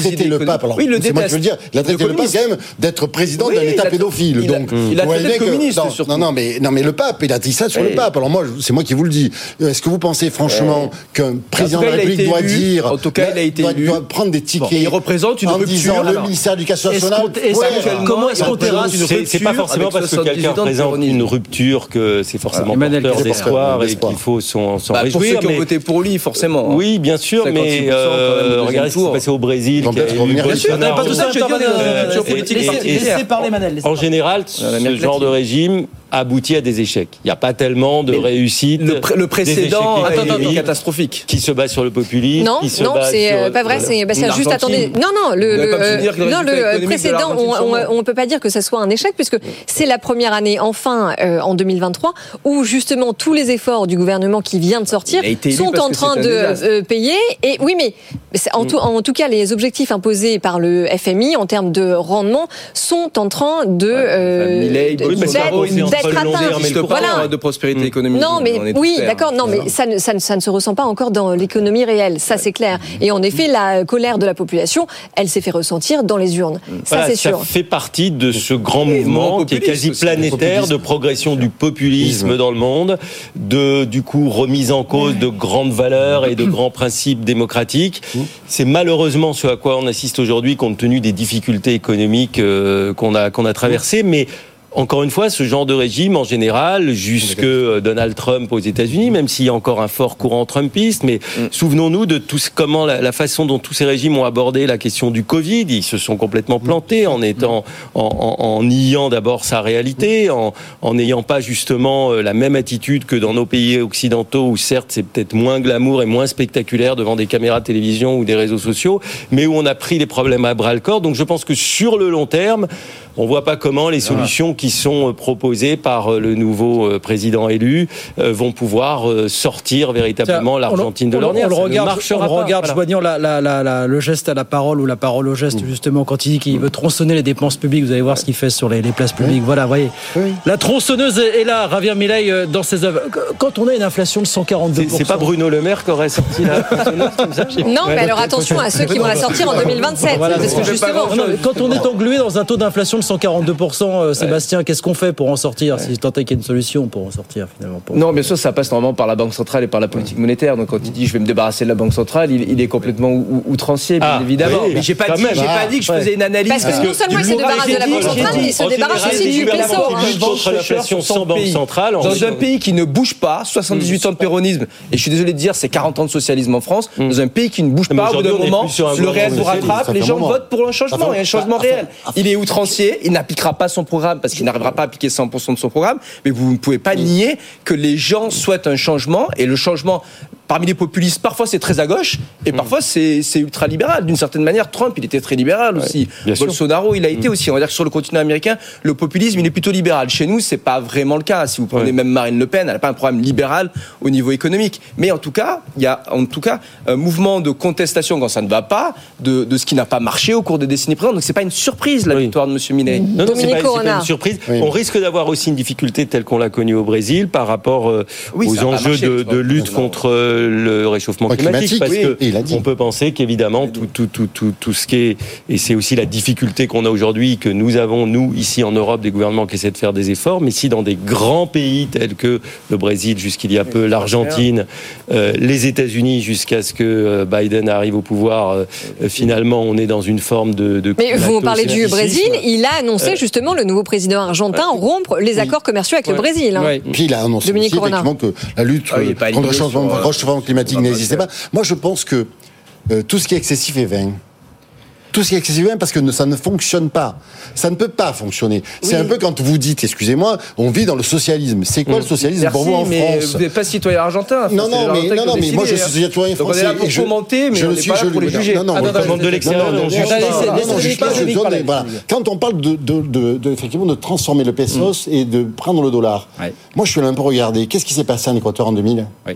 traité le pape. Moi, je veux dire, il a traité le pape quand même d'être président oui, d'un État pédophile. Il a, donc, il a traité de communiste, non, surtout. Non, non, mais, non, mais le pape, il a dit ça sur oui. le pape. Alors moi, c'est moi qui vous le dis. Est-ce que vous pensez franchement oui. qu'un président de la République doit dire... En tout cas, il a été doit, élu. Doit prendre des tickets. Bon, il représente une en rupture. Disant, alors, le ministère du Casse nationale... Comment est-ce qu'on terrasse une rupture ? C'est pas forcément parce que quelqu'un présente une rupture que c'est forcément porteur d'espoir et qu'il faut s'en réjouir. Pour ceux qui ont voté pour lui, forcément. Oui, bien sûr, mais regardez ce qui s'est passé au Brésil. Bien sûr, pas tout ça, je veux dire, laissez parler Manel. En général, ce genre de régime aboutit à des échecs. Il n'y a pas tellement de réussites. Le, pré- le précédent est catastrophique. Qui se base sur le populisme. Non, qui non, c'est sur... pas vrai. C'est, bah, c'est juste attendez. Non, non, le, le, euh, non, le précédent, on ne peut pas dire que ça soit un échec puisque c'est la première année, enfin, euh, en deux mille vingt-trois, où justement tous les efforts du gouvernement qui vient de sortir sont en train de euh, payer. Et oui, mais en tout, en tout cas, les objectifs imposés par le F M I en termes de rendement sont en train de d'être n'existe pas voilà. de prospérité économique. Non, mais oui, clair. D'accord. Non, mais ça ne, ça, ne, ça ne se ressent pas encore dans l'économie réelle. Ça, c'est clair. Et en effet, la colère de la population, elle s'est fait ressentir dans les urnes. Ça, voilà, c'est ça sûr. Ça fait partie de ce grand et mouvement qui est quasi planétaire de progression du populisme dans le monde, de du coup remise en cause de grandes valeurs et de grands principes démocratiques. C'est malheureusement ce à quoi on assiste aujourd'hui, compte tenu des difficultés économiques qu'on a qu'on a traversées, mais encore une fois, ce genre de régime, en général, jusque Donald Trump aux États-Unis, même s'il y a encore un fort courant trumpiste, mais mm. souvenons-nous de tout ce, comment la, la façon dont tous ces régimes ont abordé la question du Covid. Ils se sont complètement plantés en étant, en, en, en niant d'abord sa réalité, en, en n'ayant pas justement la même attitude que dans nos pays occidentaux où certes c'est peut-être moins glamour et moins spectaculaire devant des caméras de télévision ou des réseaux sociaux, mais où on a pris les problèmes à bras-le-corps. Donc je pense que sur le long terme, on voit pas comment les solutions qui sont proposées par le nouveau président élu vont pouvoir sortir véritablement l'Argentine de l'ornière. On, on, on, on le regarde, on regarde voilà. Joignant la, la, la, la, le geste à la parole ou la parole au geste, mmh. justement, quand il dit qu'il veut tronçonner les dépenses publiques. Vous allez voir ce qu'il fait sur les, les places publiques. Mmh. Voilà, voyez. Oui. La tronçonneuse est là, Javier Milei, dans ses œuvres. Quand on a une inflation de cent quarante-deux pour cent. C'est, c'est pas Bruno Le Maire qui aurait sorti la tronçonneuse comme ça. Non, mais alors attention à ceux qui vont la sortir en deux mille vingt-sept. Voilà, parce que justement, quand on est englué dans un taux d'inflation cent quarante-deux pour cent, ouais. Sébastien, qu'est-ce qu'on fait pour en sortir ? Ouais. Si tant est qu'il y a une solution pour en sortir, finalement. Pour... Non, bien sûr, ça passe normalement par la Banque centrale et par la politique ouais. monétaire. Donc, quand il dit je vais me débarrasser de la Banque centrale, il, il est complètement ou- outrancier, bien ah, évidemment. Oui, mais j'ai pas dit, j'ai ah, pas dit que je faisais une analyse. Parce que ah. non seulement il se débarrasse de la Banque centrale, mais il se débarrasse aussi du peso. Dans un pays qui ne bouge pas, soixante-dix-huit ans de péronisme, et je suis désolé de dire, c'est quarante ans de socialisme en France. Dans un pays qui ne bouge pas, au bout d'un moment, le réel vous rattrape, les gens votent pour un changement, et un changement réel. Il est outrancier. appliquer. Il n'appliquera pas son programme parce qu'il n'arrivera pas à appliquer cent pour cent de son programme. Mais vous ne pouvez pas nier que les gens souhaitent un changement. Et le changement, parmi les populistes, parfois c'est très à gauche et parfois c'est, c'est ultra-libéral. D'une certaine manière, Trump, il était très libéral aussi. Ouais, Bolsonaro, il a été aussi. On va dire que sur le continent américain, le populisme, il est plutôt libéral. Chez nous, c'est pas vraiment le cas. Si vous prenez ouais. même Marine Le Pen, elle n'a pas un programme libéral au niveau économique. Mais en tout cas, il y a en tout cas un mouvement de contestation quand ça ne va pas, de, de ce qui n'a pas marché au cours des décennies présentes. Donc c'est pas une surprise la oui. victoire de M. Milei. Non, non, c'est pas, c'est pas une surprise. Oui. On risque d'avoir aussi une difficulté telle qu'on l'a connue au Brésil par rapport euh, oui, aux enjeux marché, de, de lutte non. contre euh, le réchauffement le climatique, climatique. Parce oui, que on peut penser qu'évidemment tout, tout, tout, tout, tout ce qui est, et c'est aussi la difficulté qu'on a aujourd'hui, que nous avons nous ici en Europe des gouvernements qui essaient de faire des efforts, mais si dans des grands pays tels que le Brésil jusqu'il y a peu, l'Argentine, euh, les États-Unis jusqu'à ce que euh, Biden arrive au pouvoir, euh, finalement on est dans une forme de, de mais vous parlez du Brésil, il a annoncé euh, justement le nouveau président argentin euh, rompre les accords oui. commerciaux avec ouais. le Brésil. Hein. Oui. Puis il a annoncé aussi, effectivement, que la lutte ah, euh, contre le changement, euh, réchauffement climatique n'existait pas. Moi je pense que euh, tout ce qui est excessif est vain. Tout ce qui est excessif, parce que ça ne fonctionne pas. Ça ne peut pas fonctionner. C'est oui. un peu quand vous dites, excusez-moi, on vit dans le socialisme. C'est quoi mmh. le socialisme Merci, pour vous en mais France ? Vous n'êtes pas citoyen argentin. Non, non, mais, non, non, mais moi je suis citoyen français. Donc on est là pour je, commenter, mais je on n'est pas là pour les juger. Non, non, ah, non, non, non, de l'extérieur, non, non, non, je ne juge pas. Quand on parle de transformer le pesos et de prendre le dollar, moi je suis là un peu regardé. Qu'est-ce qui s'est passé en Équateur en deux mille ? Oui.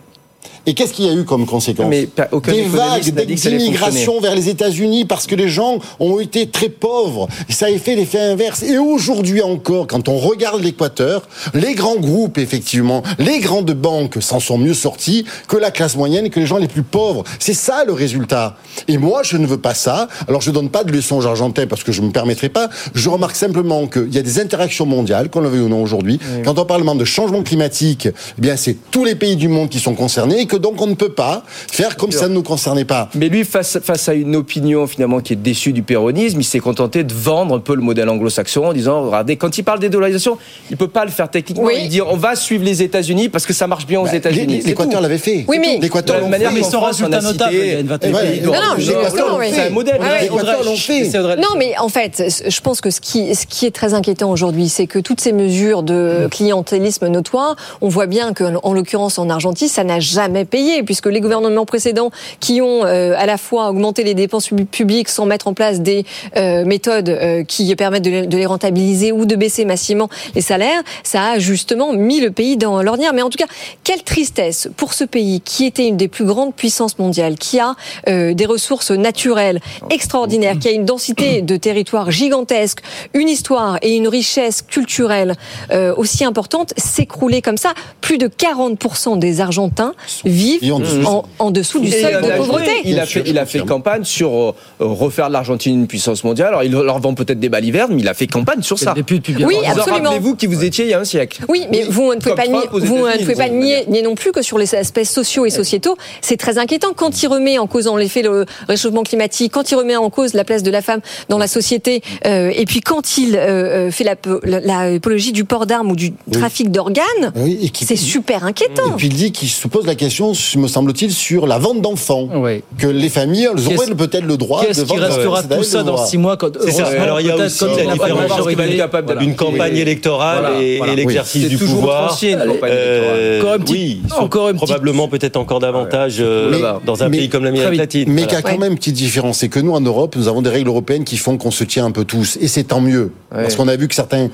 Et qu'est-ce qu'il y a eu comme conséquence ? Mais aucun des vagues d'immigration vers les États-Unis parce que les gens ont été très pauvres. Ça a fait l'effet inverse. Et aujourd'hui encore, quand on regarde l'Équateur, les grands groupes, effectivement, les grandes banques s'en sont mieux sortis que la classe moyenne et que les gens les plus pauvres. C'est ça le résultat. Et moi, je ne veux pas ça. Alors, je ne donne pas de leçons aux Argentins parce que je ne me permettrai pas. Je remarque simplement qu'il y a des interactions mondiales, qu'on le veuille ou non aujourd'hui. Oui. Quand on parle de changement climatique, eh bien, c'est tous les pays du monde qui sont concernés et que donc on ne peut pas faire comme ça ne nous concernait pas. Mais lui, face, face à une opinion finalement qui est déçue du péronisme, il s'est contenté de vendre un peu le modèle anglo-saxon en disant, regardez, quand il parle des dollarisations, il ne peut pas le faire techniquement. Oui. Il dit, on va suivre les États-Unis parce que ça marche bien aux bah, États-Unis. L'Équateur l'avait fait. Oui, mais l'Équateur l'ont fait. Mais son résultat notable, il y a une vingtaine d'années. Non, non, l'Équateur, c'est un modèle. L'Équateur l'ont fait. Non, mais en fait, je pense que ce qui, ce qui est très inquiétant aujourd'hui, c'est que toutes ces mesures de clientélisme notoire, on voit bien qu'en l'occurrence en Argentine, ça n'a jamais payé, puisque les gouvernements précédents qui ont euh, à la fois augmenté les dépenses publiques sans mettre en place des euh, méthodes euh, qui permettent de les, de les rentabiliser ou de baisser massivement les salaires, ça a justement mis le pays dans l'ornière. Mais en tout cas, quelle tristesse pour ce pays qui était une des plus grandes puissances mondiales, qui a euh, des ressources naturelles extraordinaires, qui a une densité de territoire gigantesque, une histoire et une richesse culturelle euh, aussi importante, s'écrouler comme ça. Plus de quarante pour cent des Argentins vivent en dessous, en, en dessous du seuil de pauvreté. Il a fait, il a fait campagne sur euh, refaire de l'Argentine une puissance mondiale. Alors, il leur vend peut-être des balivernes, mais il a fait campagne sur ça. Depuis, depuis oui, alors, absolument. Rappelez-vous qui vous étiez il y a un siècle. Oui, mais oui, vous ne pouvez pas, nier, vous ne pouvez pas nier, nier non plus que sur les aspects sociaux et sociétaux, c'est très inquiétant. Quand il remet en cause, en effet, le réchauffement climatique, quand il remet en cause la place de la femme dans la société, euh, et puis quand il euh, fait l'apologie la, la, du port d'armes ou du trafic oui. d'organes, oui, qui, c'est super inquiétant. Et puis il dit qu'il se pose la question, me semble-t-il, sur la vente d'enfants. Oui. Que les familles, elles auraient peut-être le droit de vendre. Qu'est-ce qui restera de tout ça dans six mois quand, c'est ça. Alors, il y a aussi la différence d'une campagne électorale voilà. et, voilà. et l'exercice oui. du pouvoir. C'est toujours pouvoir. Euh, encore une petite, oui, encore une probablement petite... peut-être encore davantage ouais. euh, mais, dans un mais, pays comme l'Amérique latine. Mais voilà. qu'il y a quand ouais. même une petite différence. C'est que nous, en Europe, nous avons des règles européennes qui font qu'on se tient un peu tous. Et c'est tant mieux. Ouais. Parce qu'on a vu que certains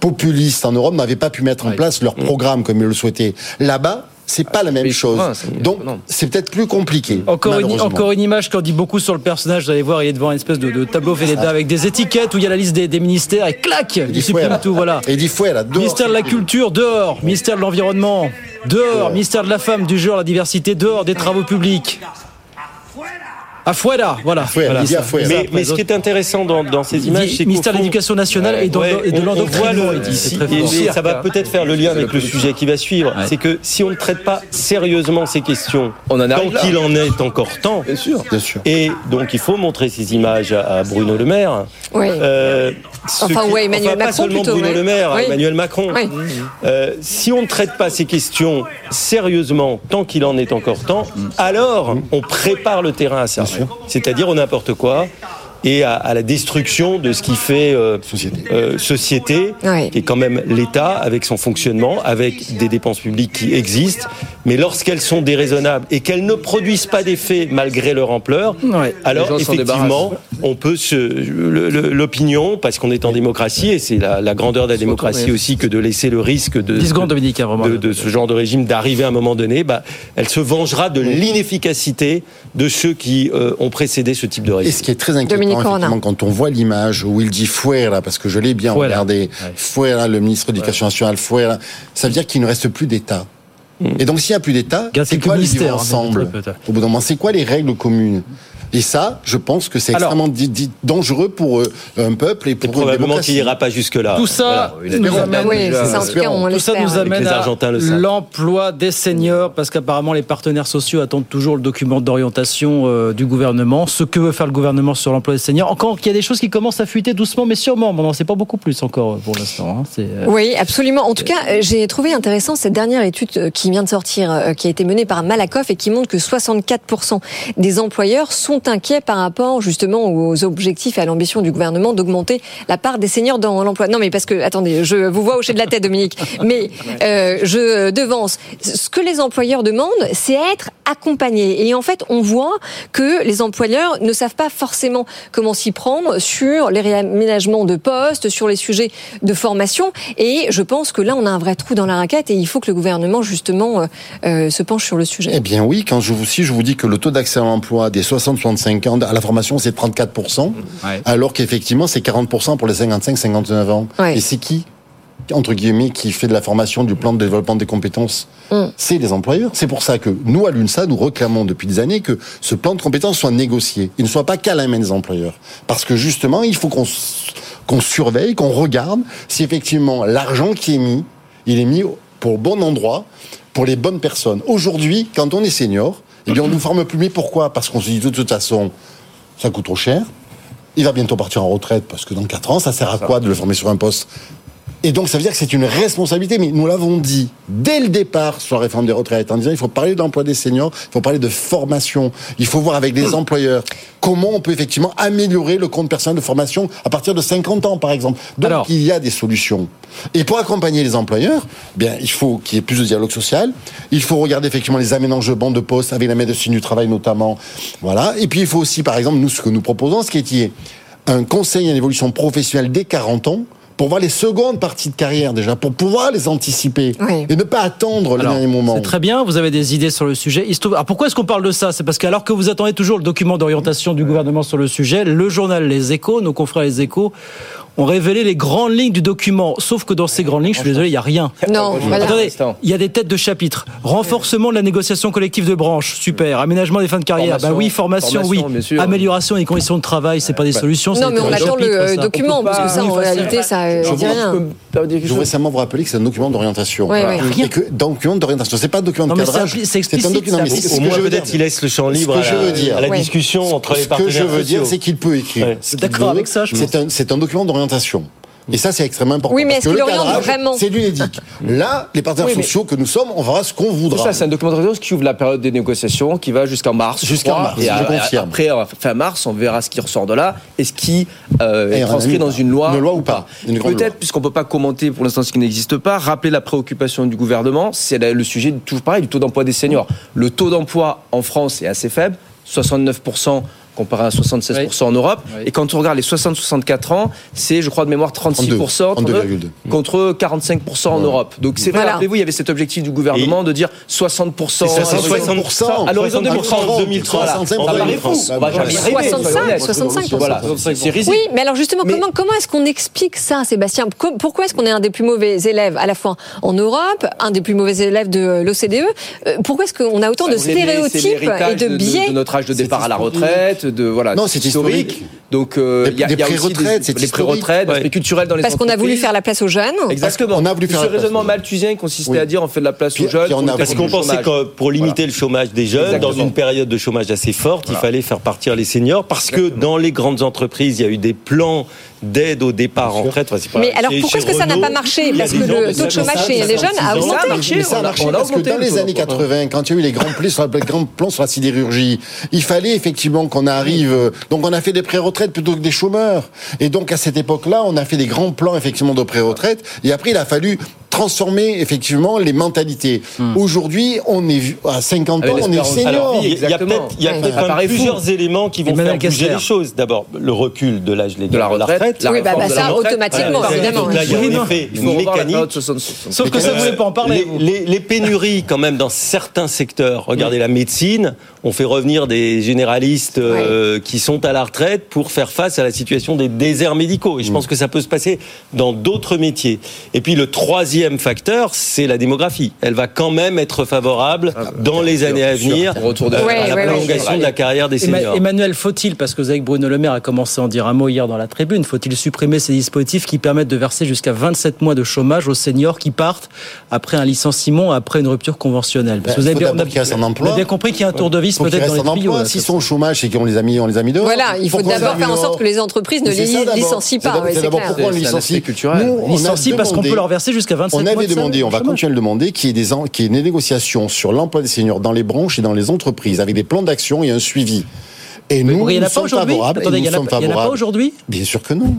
populistes en Europe n'avaient pas pu mettre en place leur programme comme ils le souhaitaient. Là-bas, c'est pas ah, la même chose. Pas, c'est... Donc, c'est peut-être plus compliqué. Encore une, encore une image qu'on dit beaucoup sur le personnage. Vous allez voir, il est devant une espèce de, de tableau Velleda ah. avec des étiquettes où il y a la liste des, des ministères et clac, et il supprime tout. Voilà. Et dit fouet là. Dehors. Ministère de la culture, dehors. Ministère de l'environnement, dehors. Ouais. Ministère de la femme, du genre, la diversité, dehors. Des travaux publics. Afuera, voilà. Afuera, voilà. Afuera. Mais, mais ce qui est intéressant dans, dans ces images, c'est que ministère de l'Éducation nationale ouais, et, dans, ouais, et de l'endoctrinement. Ça va peut-être faire le lien avec le sujet qui va suivre. Ouais. C'est que si on ne traite pas sérieusement ces questions, on en arrive tant là. qu'il en est encore temps. Bien sûr. Bien sûr. Et donc il faut montrer ces images à Bruno Le Maire. Oui. Euh, enfin, qui, ouais, Emmanuel enfin, Macron plutôt. Pas seulement Bruno ouais. Le Maire, oui. Emmanuel Macron. Oui. Euh, si on ne traite pas ces questions sérieusement tant qu'il en est encore temps, mm. alors mm. on prépare le terrain à ça. C'est-à-dire au n'importe quoi. et à, à la destruction de ce qui fait euh, société, euh, société oui. qui est quand même l'État, avec son fonctionnement, avec des dépenses publiques qui existent. Mais lorsqu'elles sont déraisonnables et qu'elles ne produisent pas d'effet malgré leur ampleur, oui. alors effectivement, on peut se, le, le, l'opinion, parce qu'on est en démocratie, et c'est la, la grandeur de la démocratie aussi que de laisser le risque de, de, de, de ce genre de régime d'arriver à un moment donné, bah, elle se vengera de l'inefficacité de ceux qui euh, ont précédé ce type de régime. Et ce qui est très inquiétant, effectivement, quand on voit l'image où il dit Fuera, parce que je l'ai bien Fuera. regardé, ouais. Fuera, le ministre de l'Éducation ouais. nationale, Fuera, ça veut dire qu'il ne reste plus d'État. Mmh. Et donc s'il n'y a plus d'État, Garde c'est quoi les vivre ensemble peut-être. Au bout d'un moment, c'est quoi les règles communes? Et ça, je pense que c'est Alors, extrêmement dit, dit, dangereux pour un peuple et pour et une probablement démocratie. Qu'il n'ira pas jusque-là. Tout ça voilà. nous amène, oui, c'est ça, en tout cas, on tout ça nous amène à l'emploi des seniors, parce qu'apparemment les partenaires sociaux attendent toujours le document d'orientation euh, du gouvernement. Ce que veut faire le gouvernement sur l'emploi des seniors, encore qu'il y a des choses qui commencent à fuiter doucement mais sûrement. Bon, non, c'est pas beaucoup plus encore pour l'instant. Hein. C'est, euh... Oui, absolument. En tout cas, j'ai trouvé intéressant cette dernière étude qui vient de sortir, qui a été menée par Malakoff et qui montre que soixante-quatre pour cent des employeurs sont inquiets par rapport justement aux objectifs et à l'ambition du gouvernement d'augmenter la part des seniors dans l'emploi. Non mais parce que, attendez, je vous vois hocher de la tête Dominique, mais euh, je devance. Ce que les employeurs demandent, c'est être accompagnés. Et en fait, on voit que les employeurs ne savent pas forcément comment s'y prendre sur les réaménagements de postes, sur les sujets de formation, et je pense que là, on a un vrai trou dans la raquette et il faut que le gouvernement justement euh, euh, se penche sur le sujet. Eh bien oui, quand je vous, si je vous dis que le taux d'accès à l'emploi des soixante soixante-cinq ans, à la formation c'est trente-quatre pour cent, ouais. alors qu'effectivement c'est quarante pour cent pour les cinquante-cinq à cinquante-neuf ans. Ouais. Et c'est qui, entre guillemets, qui fait de la formation, du plan de développement des compétences? mm. C'est les employeurs. C'est pour ça que nous, à l'UNSA, nous réclamons depuis des années que ce plan de compétences soit négocié. Il ne soit pas qu'à la main des employeurs. Parce que justement, il faut qu'on, qu'on surveille, qu'on regarde si effectivement l'argent qui est mis, il est mis pour le bon endroit, pour les bonnes personnes. Aujourd'hui, quand on est senior, eh bien, on ne nous forme plus. Mais pourquoi? Parce qu'on se dit, de toute façon, ça coûte trop cher. Il va bientôt partir en retraite, parce que dans quatre ans, ça sert à quoi de le former sur un poste? Et donc, ça veut dire que c'est une responsabilité. Mais nous l'avons dit dès le départ sur la réforme des retraites, en disant, il faut parler de l'emploi des seniors, il faut parler de formation, il faut voir avec les employeurs comment on peut effectivement améliorer le compte personnel de formation à partir de cinquante ans, par exemple. Donc, Alors... il y a des solutions. Et pour accompagner les employeurs, eh bien, il faut qu'il y ait plus de dialogue social, il faut regarder effectivement les aménagements de postes avec la médecine du travail notamment. Voilà. Et puis, il faut aussi, par exemple, nous, ce que nous proposons, ce qui est un conseil à l'évolution professionnelle dès quarante ans, pour voir les secondes parties de carrière déjà, pour pouvoir les anticiper oui. et ne pas attendre le alors, dernier moment. C'est très bien, vous avez des idées sur le sujet. Il se trouve... Alors pourquoi est-ce qu'on parle de ça? C'est parce que alors que vous attendez toujours le document d'orientation du gouvernement sur le sujet, le journal Les Échos, nos confrères Les Échos, ont révélé les grandes lignes du document. Sauf que dans ces grandes lignes, je suis désolé, il n'y a rien. Non, voilà. Attendez, il y a des têtes de chapitre. Renforcement de la négociation collective de branche, super. Aménagement des fins de carrière, formation, bah oui. Formation, formation oui. Sûr, amélioration des conditions de travail, c'est pas des solutions. Non, mais on attend le ça. document, parce que ça, en réalité, ça ne dit rien. Je voudrais seulement vous rappeler que c'est un document d'orientation. Oui, voilà. oui. Et que document d'orientation, c'est pas un document de cadrage. C'est, explicite, c'est un document. C'est au moins peut-être il laisse le champ libre à la discussion entre les partenaires. Ce que je veux dire, c'est qu'il peut écrire. D'accord avec ça. C'est un document d'orientation. Et ça, c'est extrêmement important. Oui, mais est-ce qu'il l'oriente vraiment ? C'est l'UNEDIC. Là, les partenaires oui, mais... sociaux que nous sommes, on verra ce qu'on voudra. C'est ça, c'est un document de qui ouvre la période des négociations, qui va jusqu'en mars. Jusqu'en mars, et je à, confirme. Après, fin mars, on verra ce qui ressort de là et ce qui euh, est transcrit dans une loi, une loi ou pas. Une Peut-être, loi. Puisqu'on ne peut pas commenter pour l'instant ce qui n'existe pas, rappeler la préoccupation du gouvernement, c'est le sujet, toujours pareil, du taux d'emploi des seniors. Le taux d'emploi en France est assez faible, soixante-neuf pour cent comparé à soixante-seize pour cent oui. en Europe. Oui. Et quand on regarde les soixante à soixante-quatre ans, c'est, je crois, de mémoire, trente-six pour cent contre quarante-cinq pour cent en Europe. Donc, c'est vrai, voilà. Rappelez-vous, il y avait cet objectif du gouvernement et de dire soixante pour cent. C'est ça, c'est soixante pour cent à l'horizon deux mille trente. soixante-cinq, soixante-cinq. C'est risqué. Oui, mais alors justement, mais... Comment, comment est-ce qu'on explique ça, Sébastien ? Pourquoi est-ce qu'on est un des plus mauvais élèves, à la fois en Europe, un des plus mauvais élèves de l'O C D E ? Pourquoi est-ce qu'on a autant de stéréotypes et de biais de notre âge de départ à la retraite ? De, voilà, non, c'est historique. historique. Donc, euh, il y a, y a aussi des, les pré-retraites, ouais. des culturels dans les parce entreprises. Parce qu'on a voulu faire la place aux jeunes. Exactement. On a voulu faire ce raisonnement malthusien consistait oui. à dire on fait de la place puis, aux jeunes. On a parce qu'on pensait que pour limiter voilà. le chômage des jeunes, Exactement. dans une période de chômage assez forte, voilà. il fallait faire partir les seniors parce Exactement. que dans les grandes entreprises, il y a eu des plans d'aide au départ en retraite. Enfin, mais alors pourquoi est-ce que ça n'a pas marché? Parce que le taux de chômage chez les jeunes a augmenté. Ça a marché parce que dans les années quatre-vingts, quand il y a eu les grands plans sur la sidérurgie, il fallait effectivement qu'on arrive. Donc on a fait des pré-retraites. retraite plutôt que des chômeurs. Et donc, à cette époque-là, on a fait des grands plans, effectivement, de pré-retraite. Et après, il a fallu transformer, effectivement, les mentalités. Hum. Aujourd'hui, on est à cinquante avec ans, on est senior. Il y a peut-être, y a peut-être hum. même plusieurs fou. éléments qui vont Emmanuel faire bouger Kessler. les choses. D'abord, le recul de l'âge légal de la retraite. La oui, bah, bah, de ça, la automatiquement, ah, évidemment. Là, il y a un effet mécanique. Sauf que ça, vous ne voulez pas en parler. Les pénuries, quand même, dans certains secteurs. Regardez la médecine. On fait revenir des généralistes euh, oui. qui sont à la retraite pour faire face à la situation des déserts médicaux. Et je mmh. pense que ça peut se passer dans d'autres métiers. Et puis le troisième facteur, c'est la démographie. Elle va quand même être favorable ah, dans les années à venir retour de, ouais, à la ouais, prolongation ouais. de la carrière des seniors. Emmanuel, faut-il, parce que vous savez que Bruno Le Maire a commencé à en dire un mot hier dans la tribune, faut-il supprimer ces dispositifs qui permettent de verser jusqu'à vingt-sept mois de chômage aux seniors qui partent après un licenciement, après une rupture conventionnelle? Parce que vous avez bien, on a, on a bien compris qu'il y a un tour de vis. Faut peut-être qu'ils restent en emploi. S'ils sont au chômage et qu'on les a mis, on les a mis dehors. Voilà, il faut, faut d'abord faire en sorte que les entreprises ne les licencient pas. C'est d'abord, ouais, c'est c'est d'abord pourquoi on les licencie. Nous, on licencie parce qu'on peut leur verser jusqu'à vingt-cinq mois. On avait mois de demandé, on va continuer à le demander, qu'il y ait des, qu'il y ait des négociations sur l'emploi des seniors dans les branches et dans les entreprises, avec des plans d'action et un suivi. Et nous, nous sommes favorables. Attendez, il n'y en a pas aujourd'hui ? Bien sûr que non.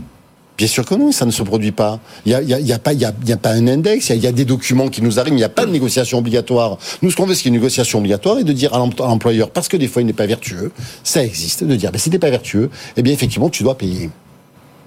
Bien sûr que non, ça ne se produit pas. Il n'y a, a, a, a pas un index, il y, y a des documents qui nous arrivent, il n'y a pas de négociation obligatoire. Nous, ce qu'on veut, c'est une négociation obligatoire et de dire à l'employeur, parce que des fois, il n'est pas vertueux, ça existe, de dire, ben, si tu n'es pas vertueux, eh bien, effectivement, tu dois payer.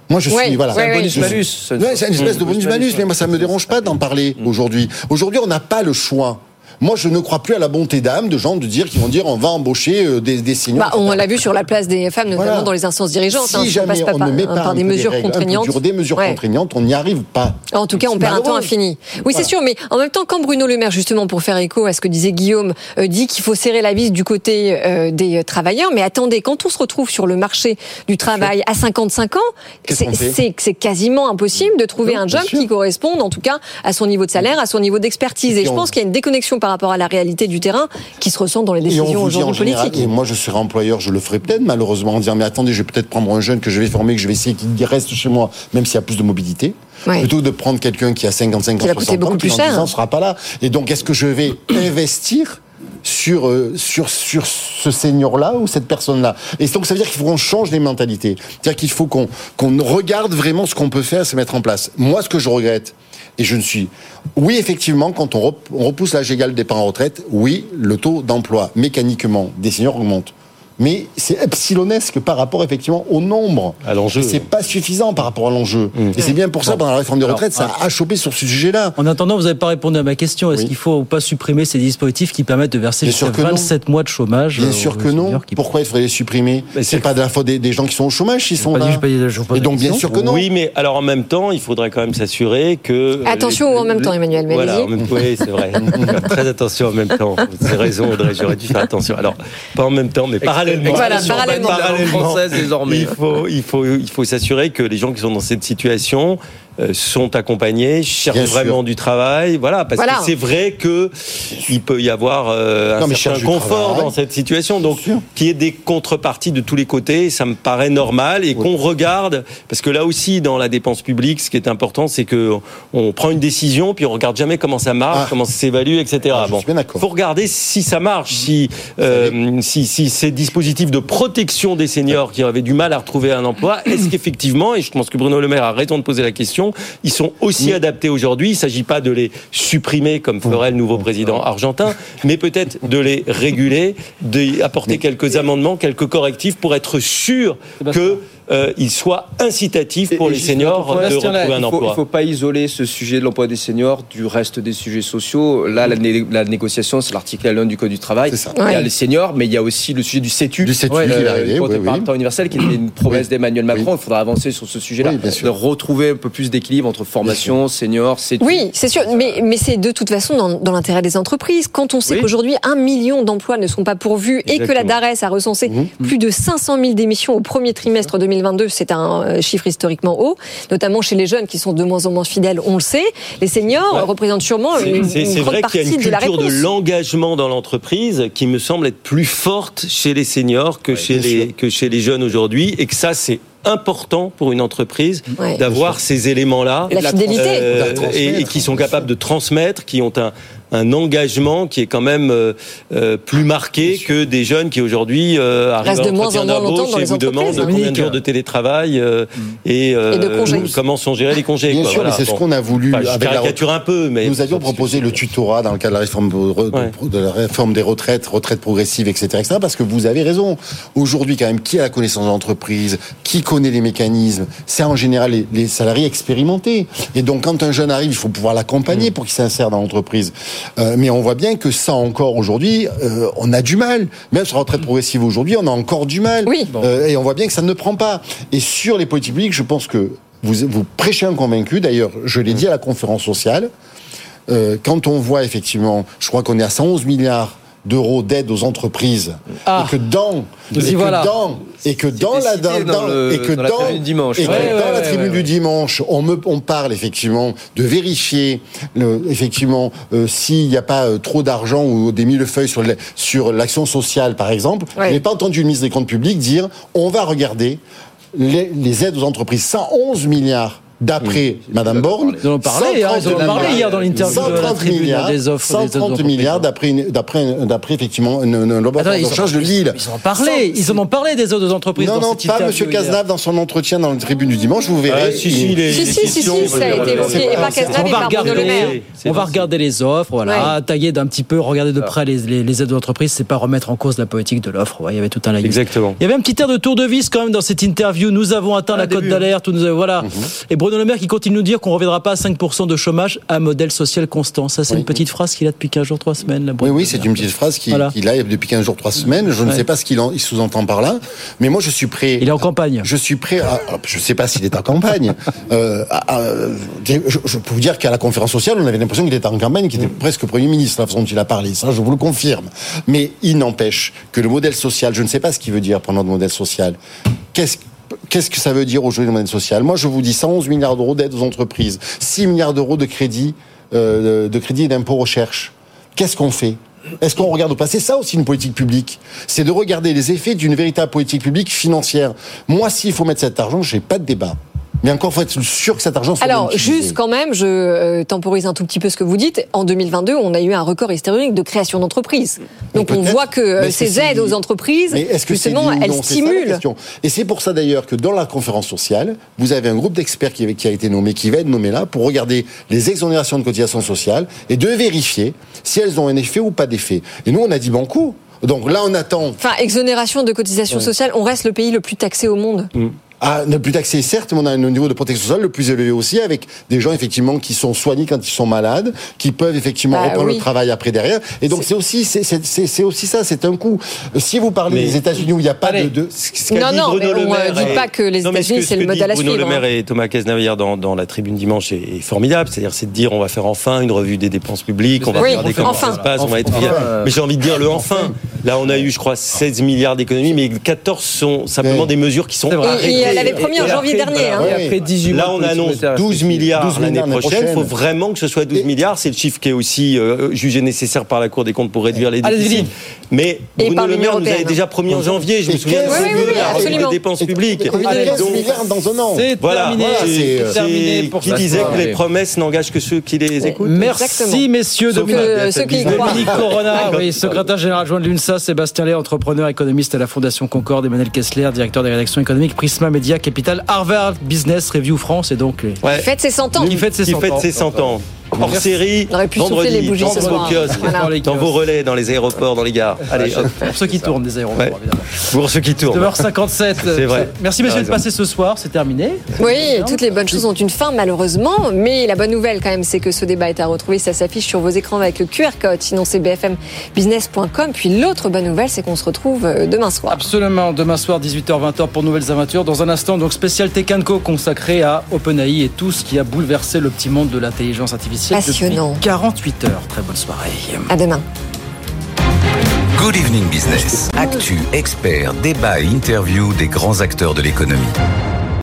Moi, je suis, ouais, voilà. C'est un bonus-malus. Ouais, ouais, c'est une espèce de bonus-malus, mais moi, ça ne me dérange pas d'en parler aujourd'hui. Aujourd'hui, on n'a pas le choix. Moi, je ne crois plus à la bonté d'âme de gens de dire qu'ils vont dire on va embaucher des, des seniors. Bah, on l'a vu sur la place des femmes, notamment voilà. dans les instances dirigeantes. Si hein, jamais on, on pas, ne met pas par des mesures des règles, contraignantes, dur, des mesures ouais. contraignantes, on n'y arrive pas. En tout cas, on perd un temps infini. Oui, voilà. C'est sûr, mais en même temps, quand Bruno Le Maire, justement, pour faire écho à ce que disait Guillaume, euh, dit qu'il faut serrer la vis du côté euh, des travailleurs, mais attendez, quand on se retrouve sur le marché du travail à cinquante-cinq ans, c'est, c'est, c'est quasiment impossible de trouver non, un job qui corresponde, en tout cas, à son niveau de salaire, à son niveau d'expertise. Et, et je on... pense qu'il y a une déconnexion par rapport à la réalité du terrain qui se ressent dans les décisions aujourd'hui politiques. Et moi, je serais employeur, je le ferais peut-être, malheureusement, en disant mais attendez, je vais peut-être prendre un jeune que je vais former, que je vais essayer qu'il reste chez moi, même s'il y a plus de mobilité, ouais. plutôt que de prendre quelqu'un qui a cinquante-cinq ans, soixante ans, qui ne sera pas là. Et donc, est-ce que je vais investir sur sur sur ce senior-là ou cette personne-là? Et donc ça veut dire qu'il faut qu'on change les mentalités, c'est-à-dire qu'il faut qu'on qu'on regarde vraiment ce qu'on peut faire, se mettre en place. Moi, ce que je regrette. Et je ne suis... Oui, effectivement, quand on repousse l'âge égal de départ en retraite, oui, le taux d'emploi, mécaniquement, des seniors augmente. Mais c'est epsilonesque par rapport, effectivement, au nombre. À l'enjeu. Et c'est pas suffisant par rapport à l'enjeu. Mmh. Et c'est bien pour ça, pendant la réforme des retraites, alors, ça a chopé sur ce sujet-là. En attendant, vous n'avez pas répondu à ma question. Est-ce oui. qu'il faut ou pas supprimer ces dispositifs qui permettent de verser jusqu'à vingt-sept mois de chômage? Bien sûr que non. Qui... Pourquoi il faudrait les supprimer? C'est, c'est pas de la faute des, des gens qui sont au chômage, ils sont pas là. Dit, pas, et donc, bien sûr que non. Oui, mais alors en même temps, il faudrait quand même s'assurer que. Attention les... en même temps, Emmanuel. Voilà, en même... Oui, c'est vrai. Très attention en même temps. C'est raison, Audrey, j'aurais dû faire attention. Alors, pas en même temps, mais par Voilà, parallèlement, parallèlement française désormais. Il faut, il faut, il faut s'assurer que les gens qui sont dans cette situation sont accompagnés, cherchent vraiment du travail, voilà, parce voilà. que c'est vrai que il peut y avoir euh, non, un certain confort travail. Dans cette situation, donc qu'il y ait des contreparties de tous les côtés, ça me paraît normal, et oui. qu'on regarde, parce que là aussi dans la dépense publique, ce qui est important, c'est que on prend une décision, puis on regarde jamais comment ça marche, ah. comment ça s'évalue, et cetera. Ah, bon, faut regarder si ça marche, si, euh, si si ces dispositifs de protection des seniors qui avaient du mal à retrouver un emploi, est-ce qu'effectivement, et je pense que Bruno Le Maire a raison de poser la question. Ils sont aussi oui. adaptés aujourd'hui. Il ne s'agit pas de les supprimer comme ferait le nouveau président argentin, mais peut-être de les réguler, d'apporter mais... quelques amendements, quelques correctifs pour être sûr que euh, ils soient incitatifs pour et, et les seniors de retrouver là, un faut, emploi. Il ne faut pas isoler ce sujet de l'emploi des seniors du reste des sujets sociaux. Là, la, né- la négociation, c'est l'article L un du Code du travail. Il ouais. y a les seniors, mais il y a aussi le sujet du C E T U, du C E T U, ouais, euh, arrivé, contre oui, le temps oui. universel, qui est une promesse oui. d'Emmanuel Macron. Oui. Il faudra avancer sur ce sujet-là, oui, de retrouver un peu plus d'équilibre entre formation, seniors, C E T U. Oui, c'est sûr, mais, mais c'est de toute façon dans, dans l'intérêt des entreprises. Quand on sait oui. qu'aujourd'hui, un million d'emplois ne sont pas pourvus Exactement. et que la D A R E S a recensé mmh. plus de cinq cent mille démissions au premier trimestre deux mille vingt-deux, c'est un chiffre historiquement haut, notamment chez les jeunes qui sont de moins en moins fidèles, on le sait. Les seniors ouais. représentent sûrement c'est, une, c'est, une c'est grande partie de la réponse. C'est vrai qu'il y a une culture de, de l'engagement dans l'entreprise qui me semble être plus forte chez les seniors que, ouais, chez, les, que chez les jeunes aujourd'hui, et que ça, c'est important pour une entreprise ouais. d'avoir ces éléments-là, la fidélité, euh, et, et qui sont capables de transmettre, qui ont un un engagement qui est quand même euh, plus marqué que des jeunes qui aujourd'hui euh, arrivent à l'entretien d'embauche et vous demandent hein. combien de jours de télétravail euh, mmh. et, euh, et de comment sont gérés les congés. Bien quoi, sûr, voilà. mais c'est bon. ce qu'on a voulu. Enfin, avec caricature la... un peu, mais nous avions proposé le tutorat dans le cadre de la réforme, ouais. de la réforme des retraites, retraites progressives, et cetera, et cetera. Parce que vous avez raison. Aujourd'hui, quand même, qui a la connaissance de l'entreprise, qui connaît les mécanismes, c'est en général les, les salariés expérimentés. Et donc, quand un jeune arrive, il faut pouvoir l'accompagner mmh. pour qu'il s'insère dans l'entreprise. Euh, mais on voit bien que ça encore aujourd'hui, euh, on a du mal. Même sur la retraite progressive aujourd'hui, on a encore du mal. Oui. Euh, et on voit bien que ça ne prend pas. Et sur les politiques publiques, je pense que vous, vous prêchez un convaincu. D'ailleurs, je l'ai dit à la conférence sociale. Euh, quand on voit effectivement, je crois qu'on est à cent onze milliards d'euros d'aide aux entreprises ah. et que dans et que voilà. dans et que dans la dans, dans le, et que dans, dans la tribune, dimanche. Et que ouais, dans ouais, la tribune ouais, ouais. du dimanche on me on parle effectivement de vérifier le, effectivement euh, s'il n'y a pas euh, trop d'argent ou des millefeuilles sur le, sur l'action sociale par exemple ouais. je n'ai pas entendu le ministre des Comptes Publics dire on va regarder les, les aides aux entreprises cent onze milliards. D'après oui, Madame Borne, ils en ont parlé hier dans l'interview de la tribune des offres. cent trente milliards d'après, d'après, d'après effectivement un laboratoire de recherche de Lille. Ils en ont parlé, ils en ont parlé des autres entreprises. Non, non, pas Monsieur Cazenave dans son entretien dans la tribune du dimanche, vous verrez. Si, si, si, ça a été évoqué. Et pas Cazenave, et pas Bruno Le Maire. On va regarder les offres, voilà, tailler d'un petit peu, regarder de près les aides aux entreprises, c'est pas remettre en cause la politique de l'offre. Il y avait tout un laïus. Exactement. Il y avait un petit air de tour de vis quand même dans cette interview. Nous avons atteint la cote d'alerte. Voilà. Bruno Le Maire qui continue de nous dire qu'on ne reviendra pas à cinq pour cent de chômage à modèle social constant. Ça, c'est oui. une petite phrase qu'il a depuis quinze jours, trois semaines. Là, oui, oui, c'est une petite phrase qu'il, voilà. qu'il a depuis quinze jours, trois semaines. Je ouais. ne sais pas ce qu'il en, il sous-entend par là. Mais moi, je suis prêt... Il est en campagne. Je suis prêt à... Je ne sais pas s'il est en campagne. euh, à, à, je, je peux vous dire qu'à la conférence sociale, on avait l'impression qu'il était en campagne, qu'il était presque Premier ministre, la façon dont il a parlé. Ça, je vous le confirme. Mais il n'empêche que le modèle social, je ne sais pas ce qu'il veut dire pendant le modèle social. Qu'est-ce Qu'est-ce que ça veut dire aujourd'hui le modèle social ? Moi, je vous dis cent onze milliards d'euros d'aide aux entreprises, six milliards d'euros de crédit, euh, de crédit et d'impôt recherche. Qu'est-ce qu'on fait ? Est-ce qu'on regarde au passé ? C'est ça aussi une politique publique. C'est de regarder les effets d'une véritable politique publique financière. Moi, s'il faut mettre cet argent, je n'ai pas de débat. Mais encore, faut être sûr que cet argent soit Alors, utilisé. Juste quand même, je euh, temporise un tout petit peu ce que vous dites. En deux mille vingt-deux, on a eu un record historique de création d'entreprises. Donc, on voit que euh, ces aides aux entreprises, est-ce que justement, elles non, stimulent. C'est Et c'est pour ça d'ailleurs que dans la conférence sociale, vous avez un groupe d'experts qui, qui a été nommé, qui va être nommé là, pour regarder les exonérations de cotisations sociales et de vérifier si elles ont un effet ou pas d'effet. Et nous, on a dit banco. Donc là, on attend. Enfin, exonération de cotisations ouais. sociales, on reste le pays le plus taxé au monde. Mmh. Ah, le plus taxé, certes, mais on a un niveau de protection sociale le plus élevé aussi, avec des gens, effectivement, qui sont soignés quand ils sont malades, qui peuvent, effectivement, bah, reprendre oui. le travail après derrière. Et donc, c'est, c'est, aussi, c'est, c'est, c'est aussi ça, c'est un coup. Si vous parlez mais... des États-Unis où il n'y a pas Allez. de... de ce non, dit non, Bruno mais on ne dit et... pas que les non, États-Unis, ce c'est ce le modèle à suivre. Bruno Le Maire hein. et Thomas Cazenave dans, dans la tribune dimanche est, est formidable. C'est-à-dire, c'est de dire, on va faire enfin une revue des dépenses publiques, on va oui, regarder comment enfin. ça se passe, enfin, on va être... Enfin, euh... Mais j'ai envie de dire le enfin. Là, on a eu, je crois, seize milliards d'économies, mais quatorze sont simplement des mesures qui sont... Elle avait promis en janvier après, dernier. Hein. Et après dix-huit Là, on annonce douze milliards, douze milliards l'année prochaine. Il faut vraiment que ce soit douze milliards. C'est le chiffre qui est aussi euh, jugé nécessaire par la Cour des comptes pour réduire les déficits. Mais et Bruno Le Maire nous avait déjà promis en janvier, je me souviens, de oui, oui, oui, des dépenses publiques. Allez, donc, quinze milliards dans un an. C'est voilà, terminé. Voilà, c'est, c'est terminé pour qui disait que les promesses n'engagent que ceux qui les écoutent. Merci, messieurs. Dominique Corona, secrétaire général adjoint de l'UNSA, Sébastien Ley, entrepreneur, économiste à la Fondation Concorde, Emmanuel Kessler, directeur des rédactions économiques, Prisma Média, Capital, Harvard Business Review France et donc... Ouais. Qui fête ses cent ans. Qui fête ses cent ans. Hors série, vendredi, dans vos kiosques, voilà. dans vos relais, dans les aéroports, dans les gares. Allez, hop. Pour ceux qui tournent des aéroports, ouais. évidemment. Pour ceux qui tournent. deux heures cinquante-sept. C'est vrai. Merci, messieurs, de passer ce soir. C'est terminé. Oui, toutes les bonnes choses ont une fin, malheureusement. Mais la bonne nouvelle, quand même, c'est que ce débat est à retrouver. Ça s'affiche sur vos écrans avec le Q R code. Sinon, c'est b f m business point com. Puis l'autre bonne nouvelle, c'est qu'on se retrouve demain soir. Absolument. Demain soir, dix-huit heures vingt pour Nouvelles Aventures. Dans un instant, donc, spécial Tech and Co consacré à OpenAI et tout ce qui a bouleversé le petit monde de l'intelligence artificielle. Passionnant. quarante-huit heures. Très bonne soirée. À demain. Good Evening Business. Actu, experts, débats et interviews des grands acteurs de l'économie.